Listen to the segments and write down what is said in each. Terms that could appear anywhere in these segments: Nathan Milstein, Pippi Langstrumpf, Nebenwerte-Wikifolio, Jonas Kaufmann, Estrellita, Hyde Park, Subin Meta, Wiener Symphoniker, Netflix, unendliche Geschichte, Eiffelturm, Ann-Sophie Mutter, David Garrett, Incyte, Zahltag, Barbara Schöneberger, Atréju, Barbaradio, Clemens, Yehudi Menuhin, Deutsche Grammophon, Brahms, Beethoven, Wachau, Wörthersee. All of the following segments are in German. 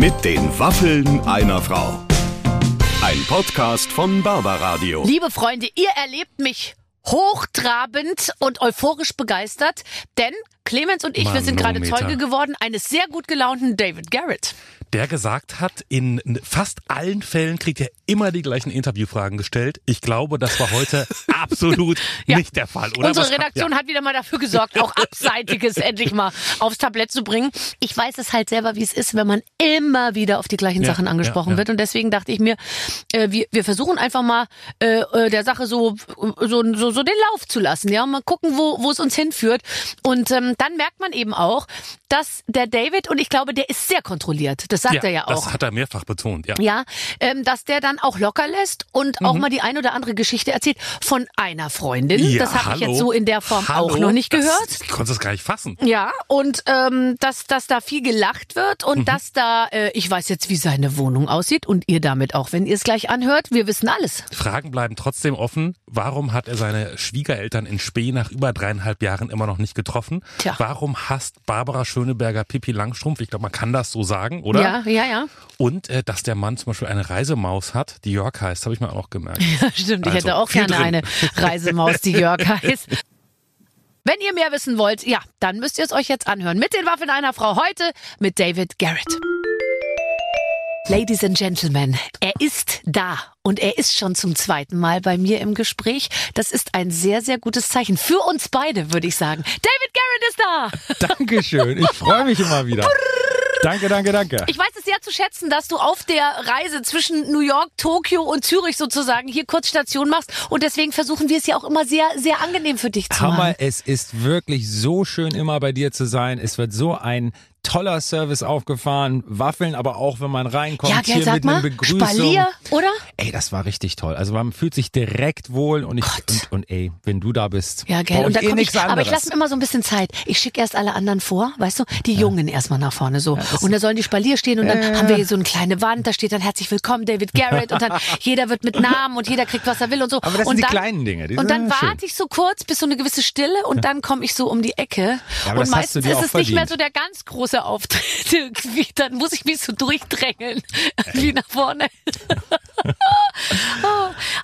Mit den Waffeln einer Frau. Ein Podcast von Barbaradio. Liebe Freunde, ihr erlebt mich hochtrabend und euphorisch begeistert, denn Clemens und ich, wir sind gerade Zeuge geworden eines sehr gut gelaunten David Garrett. Der gesagt hat, in fast allen Fällen kriegt er immer die gleichen Interviewfragen gestellt. Ich glaube, das war heute absolut nicht der Fall, oder? Unsere Redaktion hat wieder mal dafür gesorgt, auch Abseitiges endlich mal aufs Tablett zu bringen. Ich weiß es halt selber, wie es ist, wenn man immer wieder auf die gleichen Sachen angesprochen wird. Und deswegen dachte ich mir, wir versuchen einfach mal der Sache so den Lauf zu lassen. Ja, und mal gucken, wo es uns hinführt. Und dann merkt man eben auch, dass der David, und ich glaube, der ist sehr kontrolliert, das sagt er ja auch. Das hat er mehrfach betont, dass der dann auch locker lässt und auch mal die ein oder andere Geschichte erzählt von einer Freundin. Ja, das habe ich jetzt so in der Form auch noch nicht gehört. Ich konnte es gar nicht fassen. Ja, und dass da viel gelacht wird und dass da, ich weiß jetzt, wie seine Wohnung aussieht und ihr damit auch, wenn ihr es gleich anhört, wir wissen alles. Fragen bleiben trotzdem offen. Warum hat er seine Schwiegereltern in Spee nach über 3,5 Jahren immer noch nicht getroffen? Tja. Warum hasst Barbara Schöneberger Pippi Langstrumpf? Ich glaube, man kann das so sagen, oder? Ja. Und dass der Mann zum Beispiel eine Reisemaus hat, die Jörg heißt, habe ich mir auch gemerkt. Ja, stimmt, ich hätte auch gerne eine Reisemaus, die Jörg heißt. Wenn ihr mehr wissen wollt, dann müsst ihr es euch jetzt anhören. Mit den Waffeln einer Frau heute mit David Garrett. Ladies and Gentlemen, er ist da und er ist schon zum zweiten Mal bei mir im Gespräch. Das ist ein sehr, sehr gutes Zeichen für uns beide, würde ich sagen. David Garrett ist da! Dankeschön, ich freue mich immer wieder. Danke. Ich weiß es sehr zu schätzen, dass du auf der Reise zwischen New York, Tokio und Zürich sozusagen hier Kurzstation machst. Und deswegen versuchen wir es ja auch immer sehr, sehr angenehm für dich zu machen. Es ist wirklich so schön, immer bei dir zu sein. Es wird so ein toller Service aufgefahren, Waffeln, aber auch wenn man reinkommt, hier mit einer Begrüßung. Spalier, oder? Ey, das war richtig toll. Also man fühlt sich direkt wohl und ey, wenn du da bist, und da nichts anderes. Aber ich lasse mir immer so ein bisschen Zeit. Ich schicke erst alle anderen vor, weißt du, die Jungen erstmal nach vorne so. Ja, und da sollen die Spalier stehen und dann haben wir hier so eine kleine Wand, da steht dann herzlich willkommen David Garrett und dann jeder wird mit Namen und jeder kriegt, was er will und so. Aber das und sind dann, die kleinen Dinge. Die und dann warte ich so kurz, bis so eine gewisse Stille und dann komme ich so um die Ecke. Ja, aber und das meistens hast du dir auch verdient. Nicht mehr so der ganz große Auftritt irgendwie, dann muss ich mich so durchdrängeln, wie nach vorne.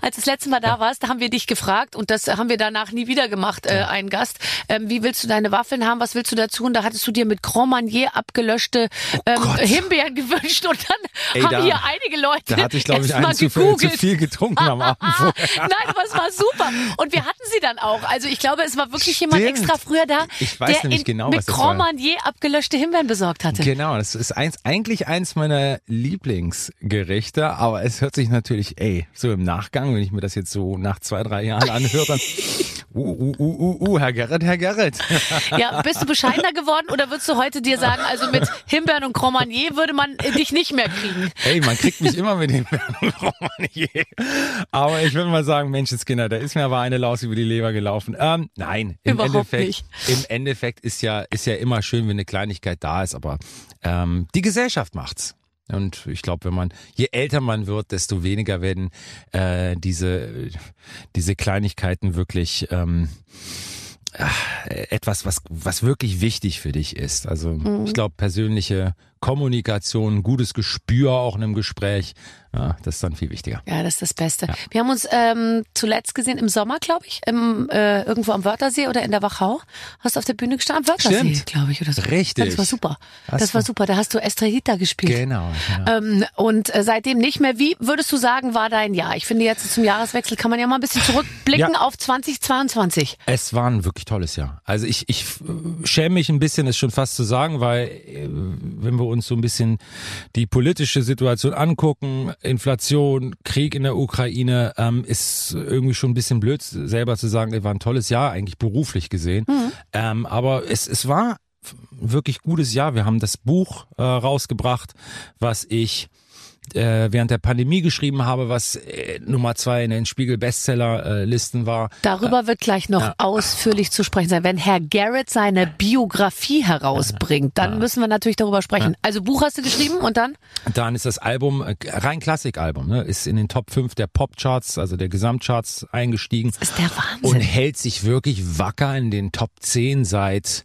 Als das letzte Mal da warst, da haben wir dich gefragt und das haben wir danach nie wieder gemacht, einen Gast. Wie willst du deine Waffeln haben? Was willst du dazu? Und da hattest du dir mit Grand Marnier abgelöschte Himbeeren gewünscht und dann haben hier einige Leute da hatte ich, glaube ich, einen zu viel getrunken am Abend vorher. Nein, aber es war super. Und wir hatten sie dann auch. Also ich glaube, es war wirklich jemand extra früher da, der mit Grand Marnier abgelöschte Himbeeren besorgt hatte. Genau, das ist eigentlich eins meiner Lieblingsgerichte, aber es hört sich natürlich, so im Nachgang, wenn ich mir das jetzt so nach 2-3 Jahren anhöre, dann Herr Garrett. Ja, bist du bescheidener geworden oder würdest du heute dir sagen, also mit Himbeeren und Grand Marnier würde man dich nicht mehr kriegen? Ey, man kriegt mich immer mit Himbeeren und Grand Marnier. Aber ich würde mal sagen, Menschenskinder, da ist mir aber eine Laus über die Leber gelaufen. Nein, im Endeffekt ist ja immer schön, wenn eine Kleinigkeit da ist, aber die Gesellschaft macht's. Und ich glaube, je älter man wird, desto weniger werden diese Kleinigkeiten wirklich etwas, was wirklich wichtig für dich ist. Also ich glaube, persönliche Kommunikation, gutes Gespür auch in einem Gespräch, das ist dann viel wichtiger. Ja, das ist das Beste. Ja. Wir haben uns zuletzt gesehen im Sommer, glaube ich, irgendwo am Wörthersee oder in der Wachau. Hast du auf der Bühne gestanden? Am Wörthersee, glaube ich, oder so. Richtig. Das war super. Da hast du Estrellita gespielt. Genau. Ja. Und seitdem nicht mehr. Wie würdest du sagen, war dein Jahr? Ich finde, jetzt zum Jahreswechsel kann man ja mal ein bisschen zurückblicken auf 2022. Es war ein wirklich tolles Jahr. Also ich schäme mich ein bisschen, das schon fast zu sagen, weil wenn wir uns so ein bisschen die politische Situation angucken, Inflation, Krieg in der Ukraine, ist irgendwie schon ein bisschen blöd, selber zu sagen, es war ein tolles Jahr, eigentlich beruflich gesehen. Aber es war wirklich gutes Jahr. Wir haben das Buch rausgebracht, was ich während der Pandemie geschrieben habe, was Nummer 2 in den Spiegel-Bestseller-Listen war. Darüber wird gleich noch ausführlich zu sprechen sein. Wenn Herr Garrett seine Biografie herausbringt, dann müssen wir natürlich darüber sprechen. Also Buch hast du geschrieben und dann? Dann ist das Album, rein Klassikalbum, ist in den Top 5 der Popcharts, also der Gesamtcharts eingestiegen. Das ist der Wahnsinn. Und hält sich wirklich wacker in den Top 10 seit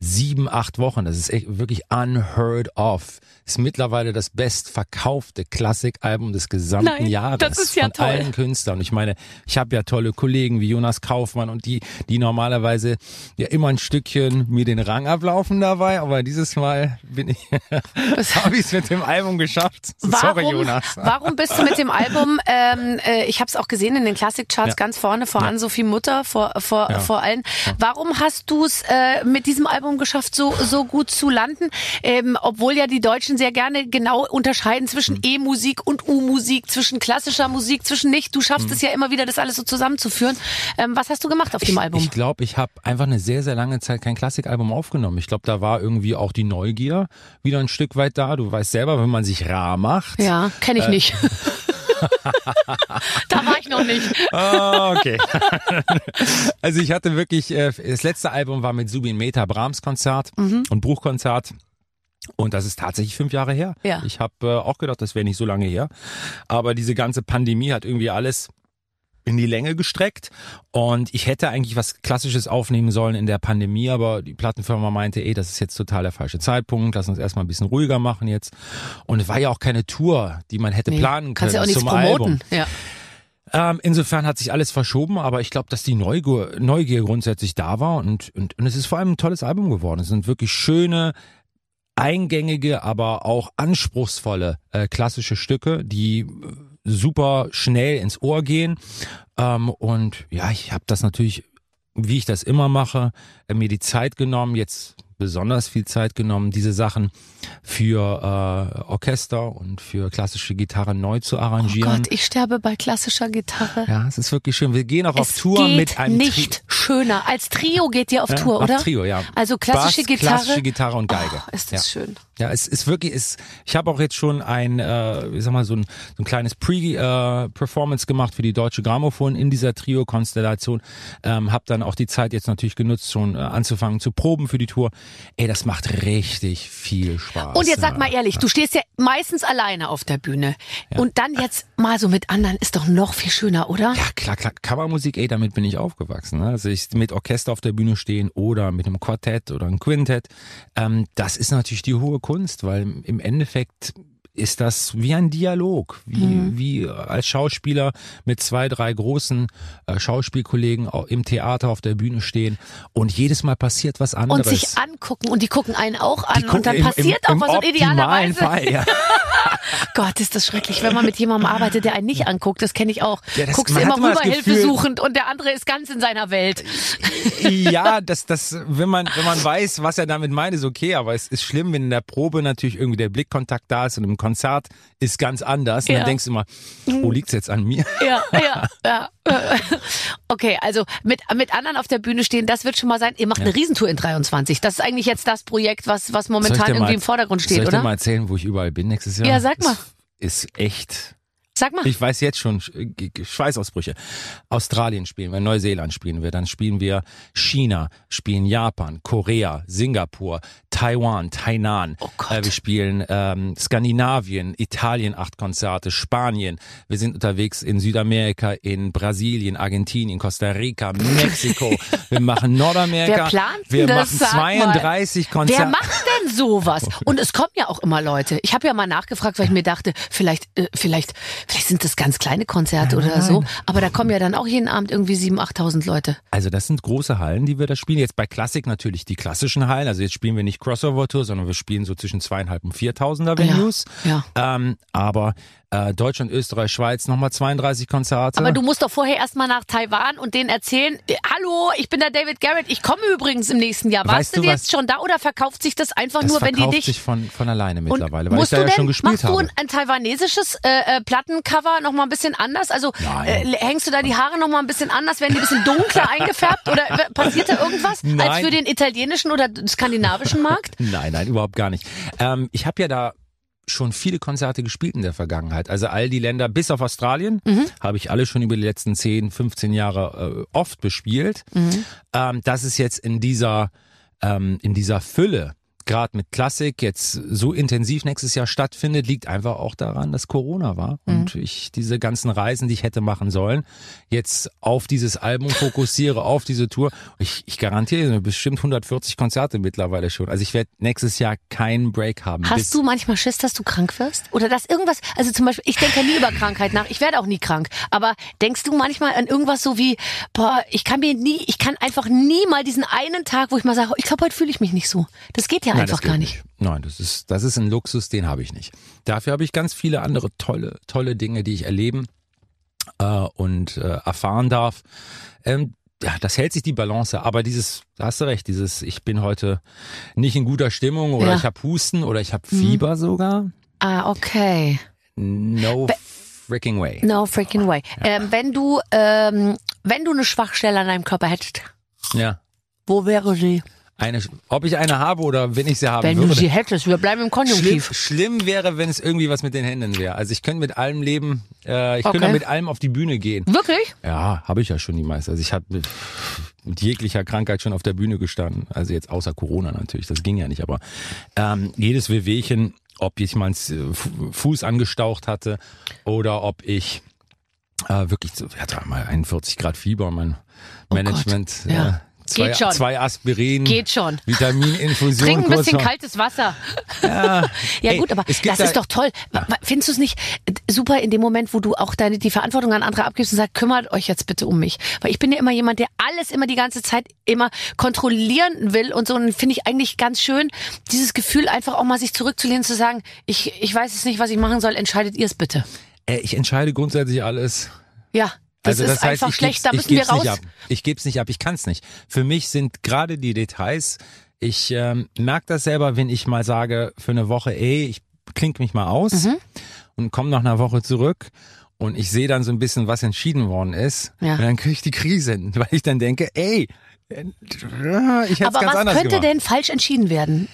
7, 8 Wochen. Das ist echt wirklich unheard of. Ist mittlerweile das bestverkaufte Klassikalbum des gesamten Jahres. Das ist ja von toll. Allen Künstlern. Und ich meine, ich habe ja tolle Kollegen wie Jonas Kaufmann und die normalerweise ja immer ein Stückchen mir den Rang ablaufen dabei. Aber dieses Mal habe ich es mit dem Album geschafft. Sorry, Jonas. Warum bist du mit dem Album, ich habe es auch gesehen in den Klassikcharts, ganz vorne, vor Ann-Sophie Mutter, vor allen. Warum hast du es mit diesem Album geschafft, so gut zu landen, obwohl ja die Deutschen sehr gerne genau unterscheiden zwischen E-Musik und U-Musik, zwischen klassischer Musik, zwischen nicht. Du schaffst es ja immer wieder, das alles so zusammenzuführen. Was hast du gemacht auf dem Album? Ich glaube, ich habe einfach eine sehr, sehr lange Zeit kein Klassikalbum aufgenommen. Ich glaube, da war irgendwie auch die Neugier wieder ein Stück weit da. Du weißt selber, wenn man sich rar macht. Ja, kenne ich nicht. Da war ich noch nicht. Oh, okay. Also ich hatte wirklich, das letzte Album war mit Subin Meta, Brahms Konzert und Bruchkonzert. Und das ist tatsächlich 5 Jahre her. Ja. Ich habe auch gedacht, das wäre nicht so lange her. Aber diese ganze Pandemie hat irgendwie alles in die Länge gestreckt. Und ich hätte eigentlich was Klassisches aufnehmen sollen in der Pandemie, aber die Plattenfirma meinte, das ist jetzt total der falsche Zeitpunkt, lass uns erstmal ein bisschen ruhiger machen jetzt. Und es war ja auch keine Tour, die man hätte planen können zum Album. Ja. Insofern hat sich alles verschoben, aber ich glaube, dass die Neugier grundsätzlich da war und es ist vor allem ein tolles Album geworden. Es sind wirklich schöne, eingängige, aber auch anspruchsvolle klassische Stücke, die super schnell ins Ohr gehen. Und ja, ich habe das natürlich, wie ich das immer mache, mir die Zeit genommen, jetzt besonders viel Zeit genommen, diese Sachen für Orchester und für klassische Gitarre neu zu arrangieren. Oh Gott, ich sterbe bei klassischer Gitarre. Ja, es ist wirklich schön. Wir gehen auch auf Tour mit einem Trio. Es geht nicht schöner. Als Trio geht ihr auf Tour, oder? Als Trio, ja. Also klassische Gitarre. Klassische Gitarre und Geige. Oh, ist das schön. Ja, es ist wirklich, ich habe auch jetzt schon so ein kleines Pre-Performance gemacht für die Deutsche Grammophon in dieser Trio-Konstellation. Habe dann auch die Zeit jetzt natürlich genutzt, schon anzufangen zu proben für die Tour. Das macht richtig viel Spaß. Und jetzt sag mal ehrlich, du stehst ja meistens alleine auf der Bühne. Ja. Und dann jetzt mal so mit anderen ist doch noch viel schöner, oder? Ja, klar. Kammermusik, damit bin ich aufgewachsen. Ne? Also ich mit Orchester auf der Bühne stehen oder mit einem Quartett oder einem Quintett. Das ist natürlich die hohe Kunst, weil im Endeffekt ist das wie ein Dialog, wie als Schauspieler mit 2, 3 großen Schauspielkollegen im Theater auf der Bühne stehen und jedes Mal passiert was anderes. Und sich angucken und die gucken einen auch an und dann passiert auch was und idealerweise. Fall, ja. Gott, ist das schrecklich, wenn man mit jemandem arbeitet, der einen nicht anguckt, das kenne ich auch. Ja, guckst du immer rüber hilfesuchend und der andere ist ganz in seiner Welt. Ja, wenn man weiß, was er damit meint, ist okay, aber es ist schlimm, wenn in der Probe natürlich irgendwie der Blickkontakt da ist und im Konzert ist ganz anders. Und dann denkst du immer, liegt's jetzt an mir? Ja. Okay, also mit anderen auf der Bühne stehen, das wird schon mal sein. Ihr macht eine Riesentour in 23. Das ist eigentlich jetzt das Projekt, was momentan irgendwie im Vordergrund steht, oder? Soll ich dir mal erzählen, wo ich überall bin nächstes Jahr? Ja, sag mal. Ist echt... Sag mal. Ich weiß jetzt schon, Schweißausbrüche. Australien spielen wir, Neuseeland spielen wir, dann spielen wir China, spielen Japan, Korea, Singapur, Taiwan, Tainan. Oh Gott. Wir spielen Skandinavien, Italien 8 Konzerte, Spanien. Wir sind unterwegs in Südamerika, in Brasilien, Argentinien, Costa Rica, Mexiko. Wir machen Nordamerika. Wer plant das? Wir machen 32 Konzerte. Wer macht denn sowas? Und es kommen ja auch immer Leute. Ich habe ja mal nachgefragt, weil ich mir dachte, vielleicht sind das ganz kleine Konzerte oder so, aber da kommen ja dann auch jeden Abend irgendwie 7.000, 8.000 Leute. Also das sind große Hallen, die wir da spielen. Jetzt bei Klassik natürlich die klassischen Hallen. Also jetzt spielen wir nicht Crossover-Tour, sondern wir spielen so zwischen 2.500 und 4.000er Venues. Ja. Aber Deutschland, Österreich, Schweiz, nochmal 32 Konzerte. Aber du musst doch vorher erstmal nach Taiwan und denen erzählen, hallo, ich bin der David Garrett, ich komme übrigens im nächsten Jahr. Warst du jetzt schon da oder verkauft sich das einfach nur, wenn die dich... Das verkauft sich von alleine mittlerweile, weil ich da ja schon gespielt habe. Machst du ein taiwanesisches Plattencover nochmal ein bisschen anders? Also hängst du da die Haare nochmal ein bisschen anders? Werden die ein bisschen dunkler eingefärbt? Oder passiert da irgendwas als für den italienischen oder skandinavischen Markt? Nein, überhaupt gar nicht. Ich habe ja da schon viele Konzerte gespielt in der Vergangenheit. Also all die Länder, bis auf Australien, habe ich alle schon über die letzten 10, 15 Jahre oft bespielt. Das ist jetzt in dieser Fülle gerade mit Klassik jetzt so intensiv nächstes Jahr stattfindet, liegt einfach auch daran, dass Corona war und ich diese ganzen Reisen, die ich hätte machen sollen, jetzt auf dieses Album fokussiere, auf diese Tour. Ich garantiere bestimmt 140 Konzerte mittlerweile schon. Also ich werde nächstes Jahr keinen Break haben. Hast du manchmal Schiss, dass du krank wirst? Oder dass irgendwas, also zum Beispiel, ich denke ja nie über Krankheit nach, ich werde auch nie krank, aber denkst du manchmal an irgendwas so wie, boah, ich kann einfach nie mal diesen einen Tag, wo ich mal sage, ich glaube, heute fühle ich mich nicht so. Das geht ja einfach gar nicht. Nein, das ist ein Luxus, den habe ich nicht. Dafür habe ich ganz viele andere tolle Dinge, die ich erleben und erfahren darf. Ja, das hält sich die Balance, aber dieses, da hast du recht, dieses, ich bin heute nicht in guter Stimmung oder ich habe Husten oder ich habe Fieber sogar. Ah, okay. No freaking way. Ja. Wenn du eine Schwachstelle an deinem Körper hättest, wo wäre sie? Ob ich eine habe oder wenn ich sie haben würde. Wenn du sie hättest, wir bleiben im Konjunktiv. Schlimm wäre, wenn es irgendwie was mit den Händen wäre. Also ich könnte mit allem leben, könnte mit allem auf die Bühne gehen. Wirklich? Ja, habe ich ja schon die meiste. Also ich habe mit jeglicher Krankheit schon auf der Bühne gestanden. Also jetzt außer Corona natürlich, das ging ja nicht. Aber jedes Wehwehchen, ob ich mal einen Fuß angestaucht hatte oder ob ich ich hatte einmal 41 Grad Fieber, mein Management... Gott. Ja. Zwei Aspirin. Geht schon. Vitamininfusion. Trink ein bisschen kaltes Wasser. Ja, ja gut, aber das ist doch toll. Ja. Findest du es nicht super in dem Moment, wo du auch die Verantwortung an andere abgibst und sagst, kümmert euch jetzt bitte um mich? Weil ich bin ja immer jemand, der alles immer die ganze Zeit immer kontrollieren will und so. Und finde ich eigentlich ganz schön, dieses Gefühl einfach auch mal sich zurückzulehnen und zu sagen, ich weiß jetzt nicht, was ich machen soll, entscheidet ihr es bitte. Ich entscheide grundsätzlich alles. Ja. Das ist einfach schlecht, da müssen wir raus. Ich gebe es nicht ab, ich kann es nicht. Für mich sind gerade die Details, ich merke das selber, wenn ich mal sage für eine Woche, ich klinke mich mal aus und komme nach einer Woche zurück und ich sehe dann so ein bisschen, was entschieden worden ist und dann kriege ich die Krise, weil ich dann denke, ich hätte es ganz anders gemacht. Aber was könnte denn falsch entschieden werden?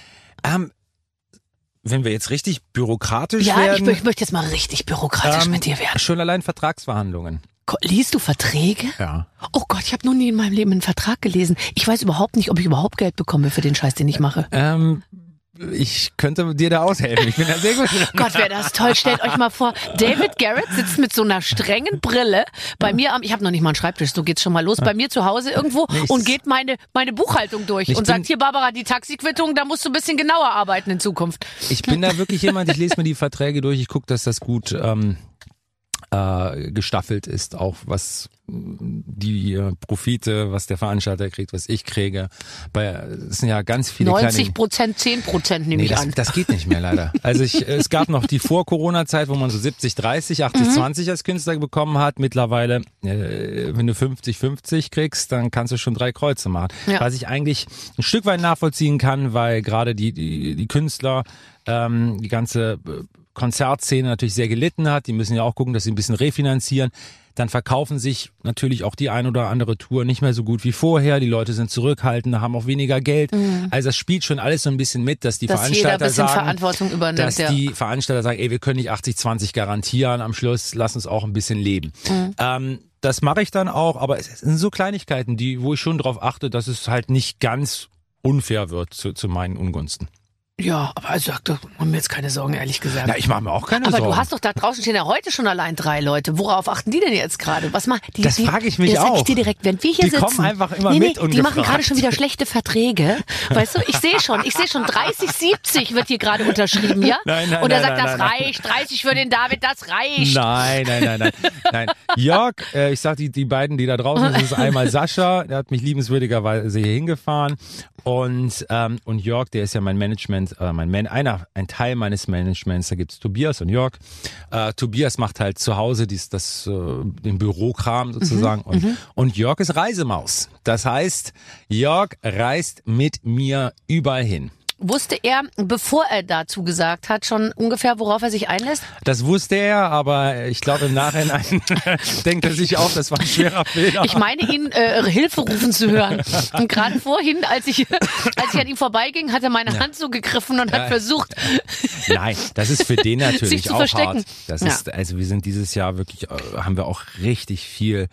Wenn wir jetzt richtig bürokratisch werden. Ja, ich möchte jetzt mal richtig bürokratisch mit dir werden. Schon allein Vertragsverhandlungen. Liest du Verträge? Ja. Oh Gott, ich habe noch nie in meinem Leben einen Vertrag gelesen. Ich weiß überhaupt nicht, ob ich überhaupt Geld bekomme für den Scheiß, den ich mache. Ich könnte dir da aushelfen. Ich bin da sehr gut. Gott, wäre das toll. Stellt euch mal vor, David Garrett sitzt mit so einer strengen Brille bei mir ich habe noch nicht mal einen Schreibtisch, so geht's schon mal los, bei mir zu Hause irgendwo und geht meine Buchhaltung durch und sagt, hier Barbara, die Taxiquittung, da musst du ein bisschen genauer arbeiten in Zukunft. Ich bin da wirklich jemand, ich lese mir die Verträge durch, ich gucke, dass das gut gestaffelt ist, auch was die Profite, was der Veranstalter kriegt, was ich kriege. Es sind ja ganz viele 90%, 10% nehme ich an. Das geht nicht mehr leider. Also es gab noch die Vor-Corona-Zeit, wo man so 70-30, 80-20 als Künstler bekommen hat. Mittlerweile, wenn du 50-50 kriegst, dann kannst du schon 3 Kreuze machen. Ja. Was ich eigentlich ein Stück weit nachvollziehen kann, weil gerade die Künstler die ganze Konzertszene natürlich sehr gelitten hat. Die müssen ja auch gucken, dass sie ein bisschen refinanzieren. Dann verkaufen sich natürlich auch die ein oder andere Tour nicht mehr so gut wie vorher. Die Leute sind zurückhaltender, haben auch weniger Geld. Mhm. Also das spielt schon alles so ein bisschen mit, dass die Veranstalter sagen, wir können nicht 80-20 garantieren. Am Schluss lass uns auch ein bisschen leben. Mhm. Das mache ich dann auch, aber es sind so Kleinigkeiten, wo ich schon drauf achte, dass es halt nicht ganz unfair wird zu meinen Ungunsten. Ja, aber also mach mir jetzt keine Sorgen, ehrlich gesagt. Ja, ich mache mir auch keine Sorgen. Aber du hast doch da draußen stehen ja heute schon allein 3 Leute. Worauf achten die denn jetzt gerade? Was machen die? Das frage ich mich auch. Das sag ich dir direkt, wenn wir hier sitzen. Die kommen einfach immer mit und die machen gerade schon wieder schlechte Verträge. Weißt du, ich sehe schon 30-70 wird hier gerade unterschrieben, ja? Nein, und er sagt, reicht, 30 für den David, das reicht. Nein. Jörg, ich sag die beiden, die da draußen sind, das ist einmal Sascha, der hat mich liebenswürdigerweise hier hingefahren. Und Jörg, der ist ja mein Management, ein Teil meines Managements, da gibt's Tobias und Jörg. Tobias macht halt zu Hause den Bürokram sozusagen und Jörg ist Reisemaus. Das heißt, Jörg reist mit mir überall hin. Wusste er, bevor er dazu gesagt hat, schon ungefähr, worauf er sich einlässt? Das wusste er, aber ich glaube im Nachhinein denkt er sich auch, das war ein schwerer Fehler. Ich meine, ihn Hilfe rufen zu hören. Und gerade vorhin, als ich an ihm vorbeiging, hat er meine Hand so gegriffen und hat versucht. Nein, das ist für den natürlich auch hart. Das ist, also wir sind dieses Jahr wirklich, haben wir auch richtig viel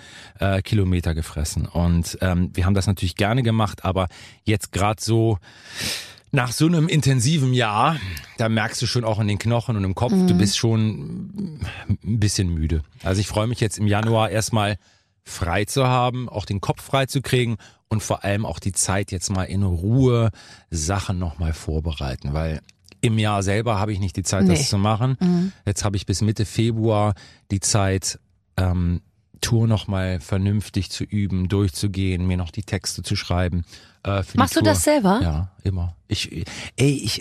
Kilometer gefressen. Und wir haben das natürlich gerne gemacht, aber jetzt gerade so nach so einem intensiven Jahr, da merkst du schon auch in den Knochen und im Kopf, du bist schon ein bisschen müde. Also ich freue mich jetzt im Januar erstmal frei zu haben, auch den Kopf frei zu kriegen und vor allem auch die Zeit jetzt mal in Ruhe Sachen nochmal vorbereiten, weil im Jahr selber habe ich nicht die Zeit, das zu machen. Jetzt habe ich bis Mitte Februar die Zeit, Tour nochmal vernünftig zu üben, durchzugehen, mir noch die Texte zu schreiben. Machst du das selber? Ja, immer.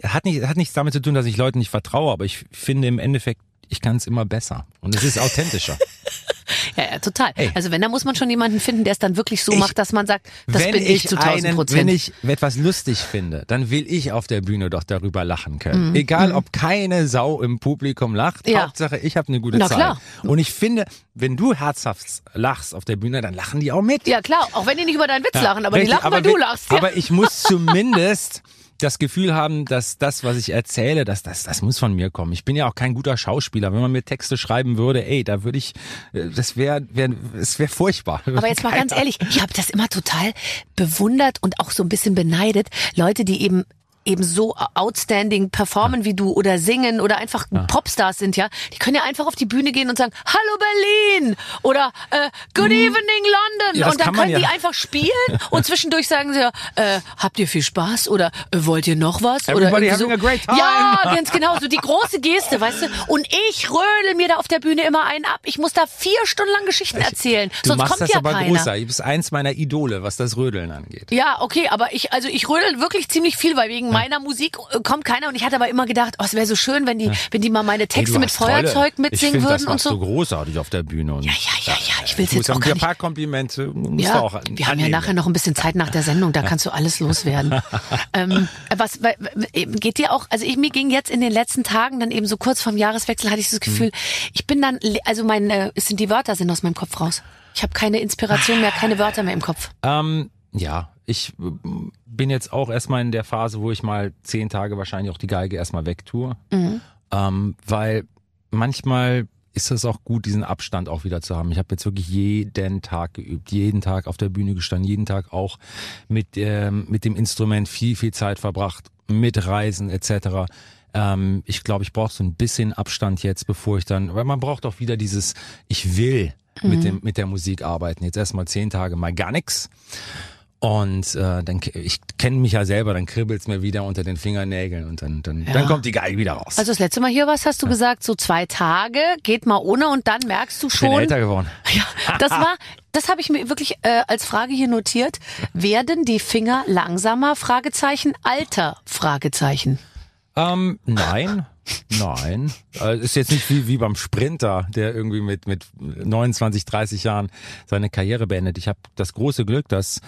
Hat nichts damit zu tun, dass ich Leuten nicht vertraue, aber ich finde im Endeffekt, ich kann es immer besser. Und es ist authentischer. Ja, total. Ey. Also wenn, da muss man schon jemanden finden, der es dann wirklich so macht, dass man sagt, das bin ich zu 1000%. Wenn ich etwas lustig finde, dann will ich auf der Bühne doch darüber lachen können. Egal, ob keine Sau im Publikum lacht, Hauptsache ich habe eine gute Zeit. Klar. Und ich finde, wenn du herzhaft lachst auf der Bühne, dann lachen die auch mit. Ja klar, auch wenn die nicht über deinen Witz lachen, aber richtig, die lachen, weil du lachst. Ja. Aber ich muss zumindest das Gefühl haben, dass das, was ich erzähle, das muss von mir kommen. Ich bin ja auch kein guter Schauspieler. Wenn man mir Texte schreiben würde, das wäre furchtbar. Aber jetzt mal ganz ehrlich, ich habe das immer total bewundert und auch so ein bisschen beneidet. Leute, die eben so outstanding performen wie du oder singen oder einfach Popstars sind, ja. Die können ja einfach auf die Bühne gehen und sagen, Hallo Berlin oder Good Evening London. Ja, und dann können die einfach spielen und zwischendurch sagen sie, habt ihr viel Spaß oder wollt ihr noch was? Everybody oder having a great time. Ja, ganz genau, so die große Geste, weißt du. Und ich rödel mir da auf der Bühne immer einen ab. Ich muss da 4 Stunden lang Geschichten erzählen. Du sonst kommt das ja aber keiner. Du bist eins meiner Idole, was das Rödeln angeht. Ja, okay, aber ich rödel wirklich ziemlich viel, weil wegen meiner Musik kommt keiner und ich hatte aber immer gedacht, es wäre so schön, wenn die mal meine Texte mit Feuerzeug mitsingen würden und so. Ich finde das so großartig auf der Bühne. Und ja, ich will es jetzt auch gar nicht. Ein paar Komplimente musst du auch annehmen. Wir haben ja nachher noch ein bisschen Zeit nach der Sendung, da kannst du alles loswerden. Was geht dir auch, also mir ging jetzt in den letzten Tagen, dann eben so kurz vorm Jahreswechsel, hatte ich das Gefühl, ich bin dann, also die Wörter sind aus meinem Kopf raus. Ich habe keine Inspiration mehr, keine Wörter mehr im Kopf. Ich bin jetzt auch erstmal in der Phase, wo ich mal 10 Tage wahrscheinlich auch die Geige erstmal wegtue. Weil manchmal ist es auch gut, diesen Abstand auch wieder zu haben. Ich habe jetzt wirklich jeden Tag geübt, jeden Tag auf der Bühne gestanden, jeden Tag auch mit dem Instrument viel, viel Zeit verbracht, mit Reisen etc. Ich glaube, ich brauche so ein bisschen Abstand jetzt, bevor ich dann, weil man braucht auch wieder dieses, ich will mit der Musik arbeiten. Jetzt erstmal 10 Tage mal gar nichts. Und dann, ich kenne mich ja selber, dann kribbelt's mir wieder unter den Fingernägeln und dann kommt die Geige wieder raus. Also das letzte Mal hier hast du gesagt, so 2 Tage, geht mal ohne und dann merkst du schon. Ich bin älter geworden. Ja, das habe ich mir wirklich als Frage hier notiert. Werden die Finger langsamer? Fragezeichen, Alter? Fragezeichen. Nein. Nein, ist jetzt nicht wie beim Sprinter, der irgendwie mit 29, 30 Jahren seine Karriere beendet. Ich habe das große Glück, dass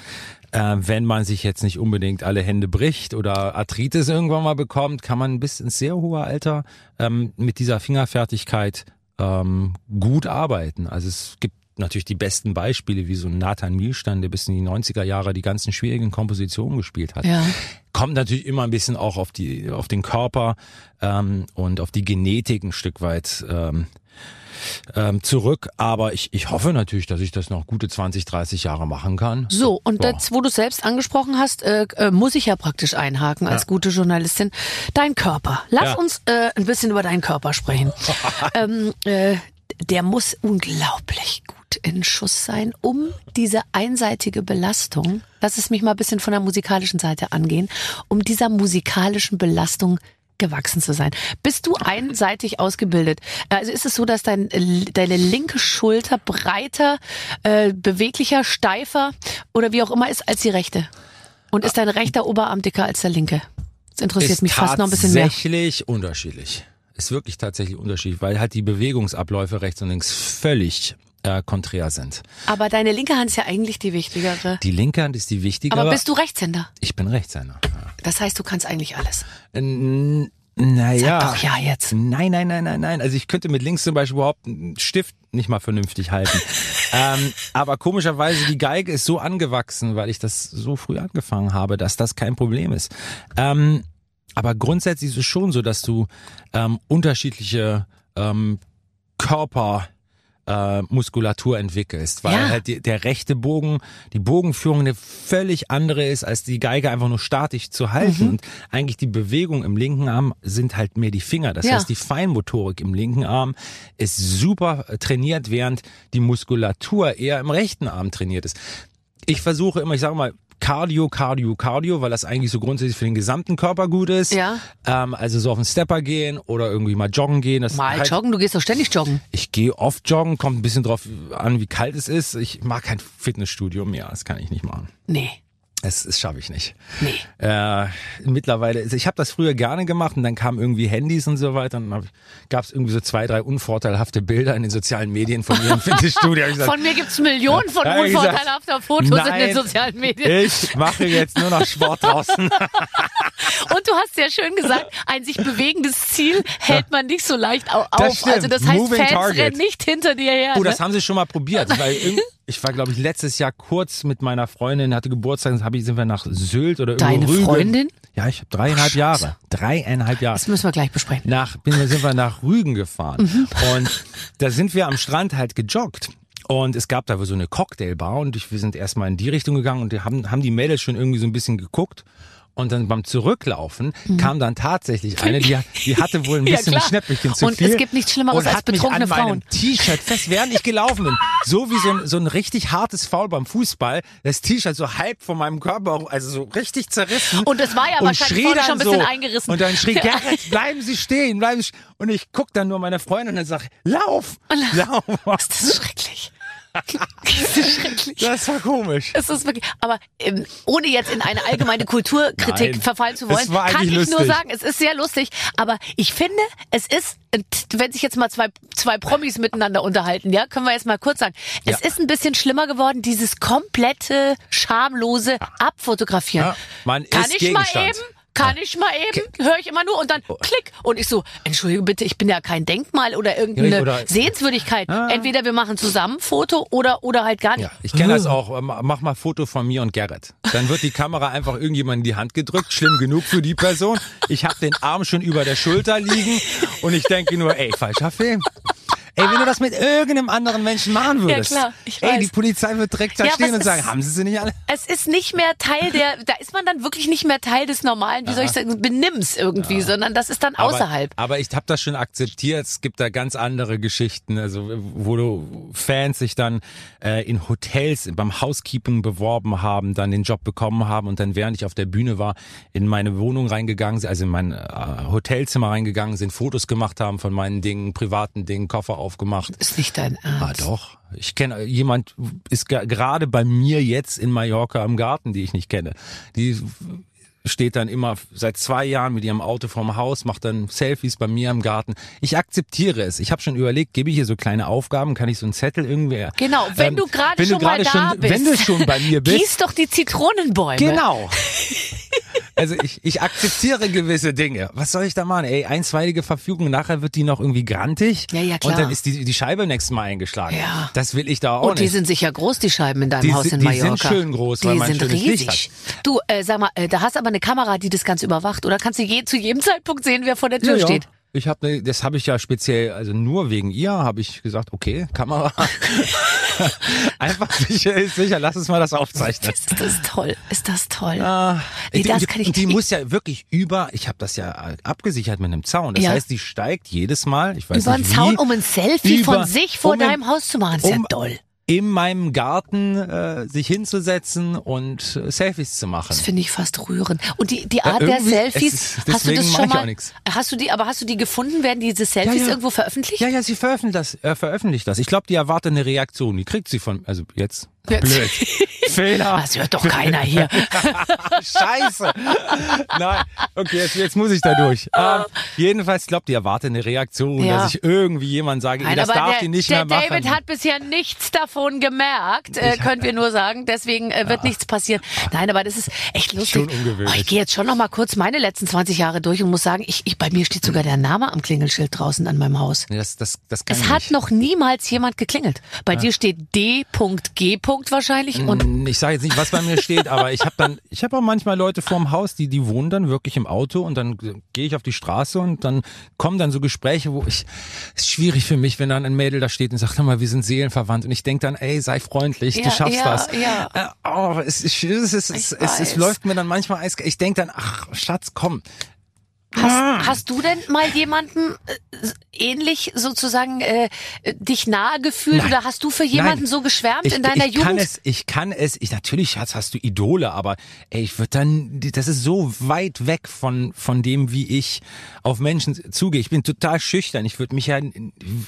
wenn man sich jetzt nicht unbedingt alle Hände bricht oder Arthritis irgendwann mal bekommt, kann man bis ins sehr hohe Alter mit dieser Fingerfertigkeit gut arbeiten. Also es gibt natürlich die besten Beispiele, wie so ein Nathan Milstein, der bis in die 90er Jahre die ganzen schwierigen Kompositionen gespielt hat. Ja. Kommt natürlich immer ein bisschen auch auf den Körper und auf die Genetik ein Stück weit zurück. Aber ich hoffe natürlich, dass ich das noch gute 20, 30 Jahre machen kann. So, und jetzt, wo du es selbst angesprochen hast, muss ich ja praktisch einhaken als gute Journalistin. Dein Körper. Lass uns ein bisschen über deinen Körper sprechen. Der muss unglaublich gut in Schuss sein, um diese einseitige Belastung, lass es mich mal ein bisschen von der musikalischen Seite angehen, um dieser musikalischen Belastung gewachsen zu sein. Bist du einseitig ausgebildet? Also ist es so, dass deine linke Schulter breiter, beweglicher, steifer oder wie auch immer ist als die rechte? Und ist dein rechter Oberarm dicker als der linke? Das interessiert mich fast noch ein bisschen mehr. Tatsächlich unterschiedlich. Ist wirklich tatsächlich unterschiedlich, weil halt die Bewegungsabläufe rechts und links völlig konträr sind. Aber deine linke Hand ist ja eigentlich die wichtigere. Die linke Hand ist die wichtigere. Aber bist du Rechtshänder? Ich bin Rechtshänder. Ja. Das heißt, du kannst eigentlich alles? Naja. Sag doch ja jetzt. Nein. Also ich könnte mit links zum Beispiel überhaupt einen Stift nicht mal vernünftig halten. Aber komischerweise, die Geige ist so angewachsen, weil ich das so früh angefangen habe, dass das kein Problem ist. Aber grundsätzlich ist es schon so, dass du unterschiedliche Körper Muskulatur entwickelst, weil halt der rechte Bogen, die Bogenführung eine völlig andere ist, als die Geige einfach nur statisch zu halten. Mhm. Und eigentlich die Bewegung im linken Arm sind halt mehr die Finger. Das heißt, die Feinmotorik im linken Arm ist super trainiert, während die Muskulatur eher im rechten Arm trainiert ist. Ich versuche immer, ich sage mal, Cardio, weil das eigentlich so grundsätzlich für den gesamten Körper gut ist. Ja. Also so auf den Stepper gehen oder irgendwie mal joggen gehen. Das mal halt joggen? Du gehst doch ständig joggen. Ich gehe oft joggen, kommt ein bisschen drauf an, wie kalt es ist. Ich mag kein Fitnessstudio mehr, das kann ich nicht machen. Nee. Das schaffe ich nicht. Nee. Mittlerweile, ich habe das früher gerne gemacht und dann kamen irgendwie Handys und so weiter und dann gab es irgendwie so 2, 3 unvorteilhafte Bilder in den sozialen Medien von mir im Fitnessstudio. Gesagt, von mir gibt's Millionen von unvorteilhafter Fotos in den sozialen Medien. Ich mache jetzt nur noch Sport draußen. Und du hast sehr schön gesagt, ein sich bewegendes Ziel hält man nicht so leicht auf. Das also das heißt, Moving Fans rennen nicht hinter dir her. Oh, das haben sie schon mal probiert, weil ich war, glaube ich, letztes Jahr kurz mit meiner Freundin, hatte Geburtstag, sind wir nach Sylt oder irgendwo Rügen. Deine Freundin? Ja, ich habe 3,5 Jahre. 3,5 Jahre. Das müssen wir gleich besprechen. Sind wir nach Rügen gefahren. Mhm. Und da sind wir am Strand halt gejoggt. Und es gab da so eine Cocktailbar und wir sind erstmal in die Richtung gegangen und haben die Mädels schon irgendwie so ein bisschen geguckt. Und dann beim Zurücklaufen kam dann tatsächlich eine, die hatte wohl ein bisschen Schnäppchen zu viel. Und es gibt nichts Schlimmeres als betrunkene Frauen. Und hat mich an meinem T-Shirt fest, während ich gelaufen bin. So wie so ein richtig hartes Foul beim Fußball. Das T-Shirt so halb von meinem Körper, also so richtig zerrissen. Und es war ja wahrscheinlich vorne schon ein bisschen eingerissen. Und dann schrie Gerrit, bleiben Sie stehen, bleiben Sie stehen. Und ich guck dann nur meine Freundin und dann sag, lauf. Ist das schrecklich. Das ist schrecklich. Das war komisch. Es ist wirklich, aber ohne jetzt in eine allgemeine Kulturkritik verfallen zu wollen, kann ich nur sagen, es ist sehr lustig. Aber ich finde, es ist, wenn sich jetzt mal zwei Promis miteinander unterhalten, ja, können wir jetzt mal kurz sagen, es ist ein bisschen schlimmer geworden, dieses komplette schamlose Abfotografieren. Ja, man kann ist ich mal eben? Kann ich mal eben? Höre ich immer nur und dann klick. Und ich so, entschuldige bitte, ich bin ja kein Denkmal oder irgendeine Sehenswürdigkeit. Entweder wir machen zusammen Foto oder halt gar nicht. Ja, ich kenne das auch. Mach mal Foto von mir und Gerrit. Dann wird die Kamera einfach irgendjemand in die Hand gedrückt. Schlimm genug für die Person. Ich habe den Arm schon über der Schulter liegen und ich denke nur, ey, falscher Film. Ey, wenn du das mit irgendeinem anderen Menschen machen würdest. Ja, klar, ich weiß. Ey, die Polizei wird direkt da stehen und sagen, haben sie nicht alle? Es ist nicht mehr Teil da ist man dann wirklich nicht mehr Teil des normalen, wie soll ich sagen, Benimms irgendwie, sondern das ist dann außerhalb. Aber ich habe das schon akzeptiert, es gibt da ganz andere Geschichten, also wo du Fans sich dann in Hotels beim Housekeeping beworben haben, dann den Job bekommen haben und dann, während ich auf der Bühne war, in meine Wohnung reingegangen sind, also in mein Hotelzimmer reingegangen sind, Fotos gemacht haben von meinen Dingen, privaten Dingen, Koffer aufgemacht. Ist nicht dein Ernst? Ah, doch. Ich kenne jemand, ist gerade bei mir jetzt in Mallorca im Garten, die ich nicht kenne. Die steht dann immer seit 2 Jahren mit ihrem Auto vorm Haus, macht dann Selfies bei mir im Garten. Ich akzeptiere es. Ich habe schon überlegt, gebe ich hier so kleine Aufgaben, kann ich so einen Zettel irgendwie... Genau, wenn du gerade schon mal da bist. Wenn du schon bei mir bist. Gieß doch die Zitronenbäume. Genau. Also ich akzeptiere gewisse Dinge. Was soll ich da machen? Ey, einstweilige Verfügung, nachher wird die noch irgendwie grantig. Ja, klar. Und dann ist die Scheibe nächstes Mal eingeschlagen. Ja. Das will ich da auch nicht. Und die sind sicher groß, die Scheiben in deinem Haus in Mallorca. Die sind schön groß, weil man schönes Licht hat. Du, sag mal, da hast aber eine Kamera, die das Ganze überwacht, oder? Kannst du zu jedem Zeitpunkt sehen, wer vor der Tür steht? Ich das habe ich ja speziell, also nur wegen ihr habe ich gesagt, okay, Kamera. Einfach sicher, lass uns mal das aufzeichnen. Ist das toll, Die muss ja wirklich ich habe das ja abgesichert mit einem Zaun. Das heißt, die steigt jedes Mal, ich weiß nicht wie. Über einen Zaun, um ein Selfie von sich vor deinem Haus zu machen, ist ja toll. In meinem Garten sich hinzusetzen und Selfies zu machen. Das finde ich fast rührend. Und die Art der Selfies, hast du das schon mal? Hast du die gefunden? Werden diese Selfies irgendwo veröffentlicht? Ja, sie veröffentlicht das. Ich glaube, die erwartet eine Reaktion. Die kriegt sie also jetzt. Blöd. Fehler. Das hört doch keiner hier. Scheiße. Nein. Okay, jetzt muss ich da durch. Jedenfalls, ich glaube, die erwartet eine Reaktion, dass ich irgendwie jemand sage, das darf die nicht mehr machen. Der David hat bisher nichts davon gemerkt, können wir nur sagen. Deswegen wird nichts passieren. Nein, aber das ist echt lustig. Schon ungewöhnlich. Ich gehe jetzt schon noch mal kurz meine letzten 20 Jahre durch und muss sagen, bei mir steht sogar der Name am Klingelschild draußen an meinem Haus. Das kann ich nicht. Es hat noch niemals jemand geklingelt. Bei dir steht D.G. Punkt wahrscheinlich. Und ich sage jetzt nicht, was bei mir steht, aber ich habe auch manchmal Leute vorm Haus, die wohnen dann wirklich im Auto und dann gehe ich auf die Straße und dann kommen dann so Gespräche, wo ich, es ist schwierig für mich, wenn dann ein Mädel da steht und sagt, hör mal, wir sind seelenverwandt, und ich denke dann, ey, sei freundlich, ja, du schaffst was. Ja. Oh, es läuft mir dann manchmal eiskalt. Ich denke dann, ach Schatz, komm. Hast du denn mal jemanden ähnlich sozusagen dich nahe gefühlt? Nein. Oder hast du für jemanden so geschwärmt in deiner Jugend? Natürlich hast du Idole, aber ey, das ist so weit weg von dem, wie ich auf Menschen zugehe. Ich bin total schüchtern. Ich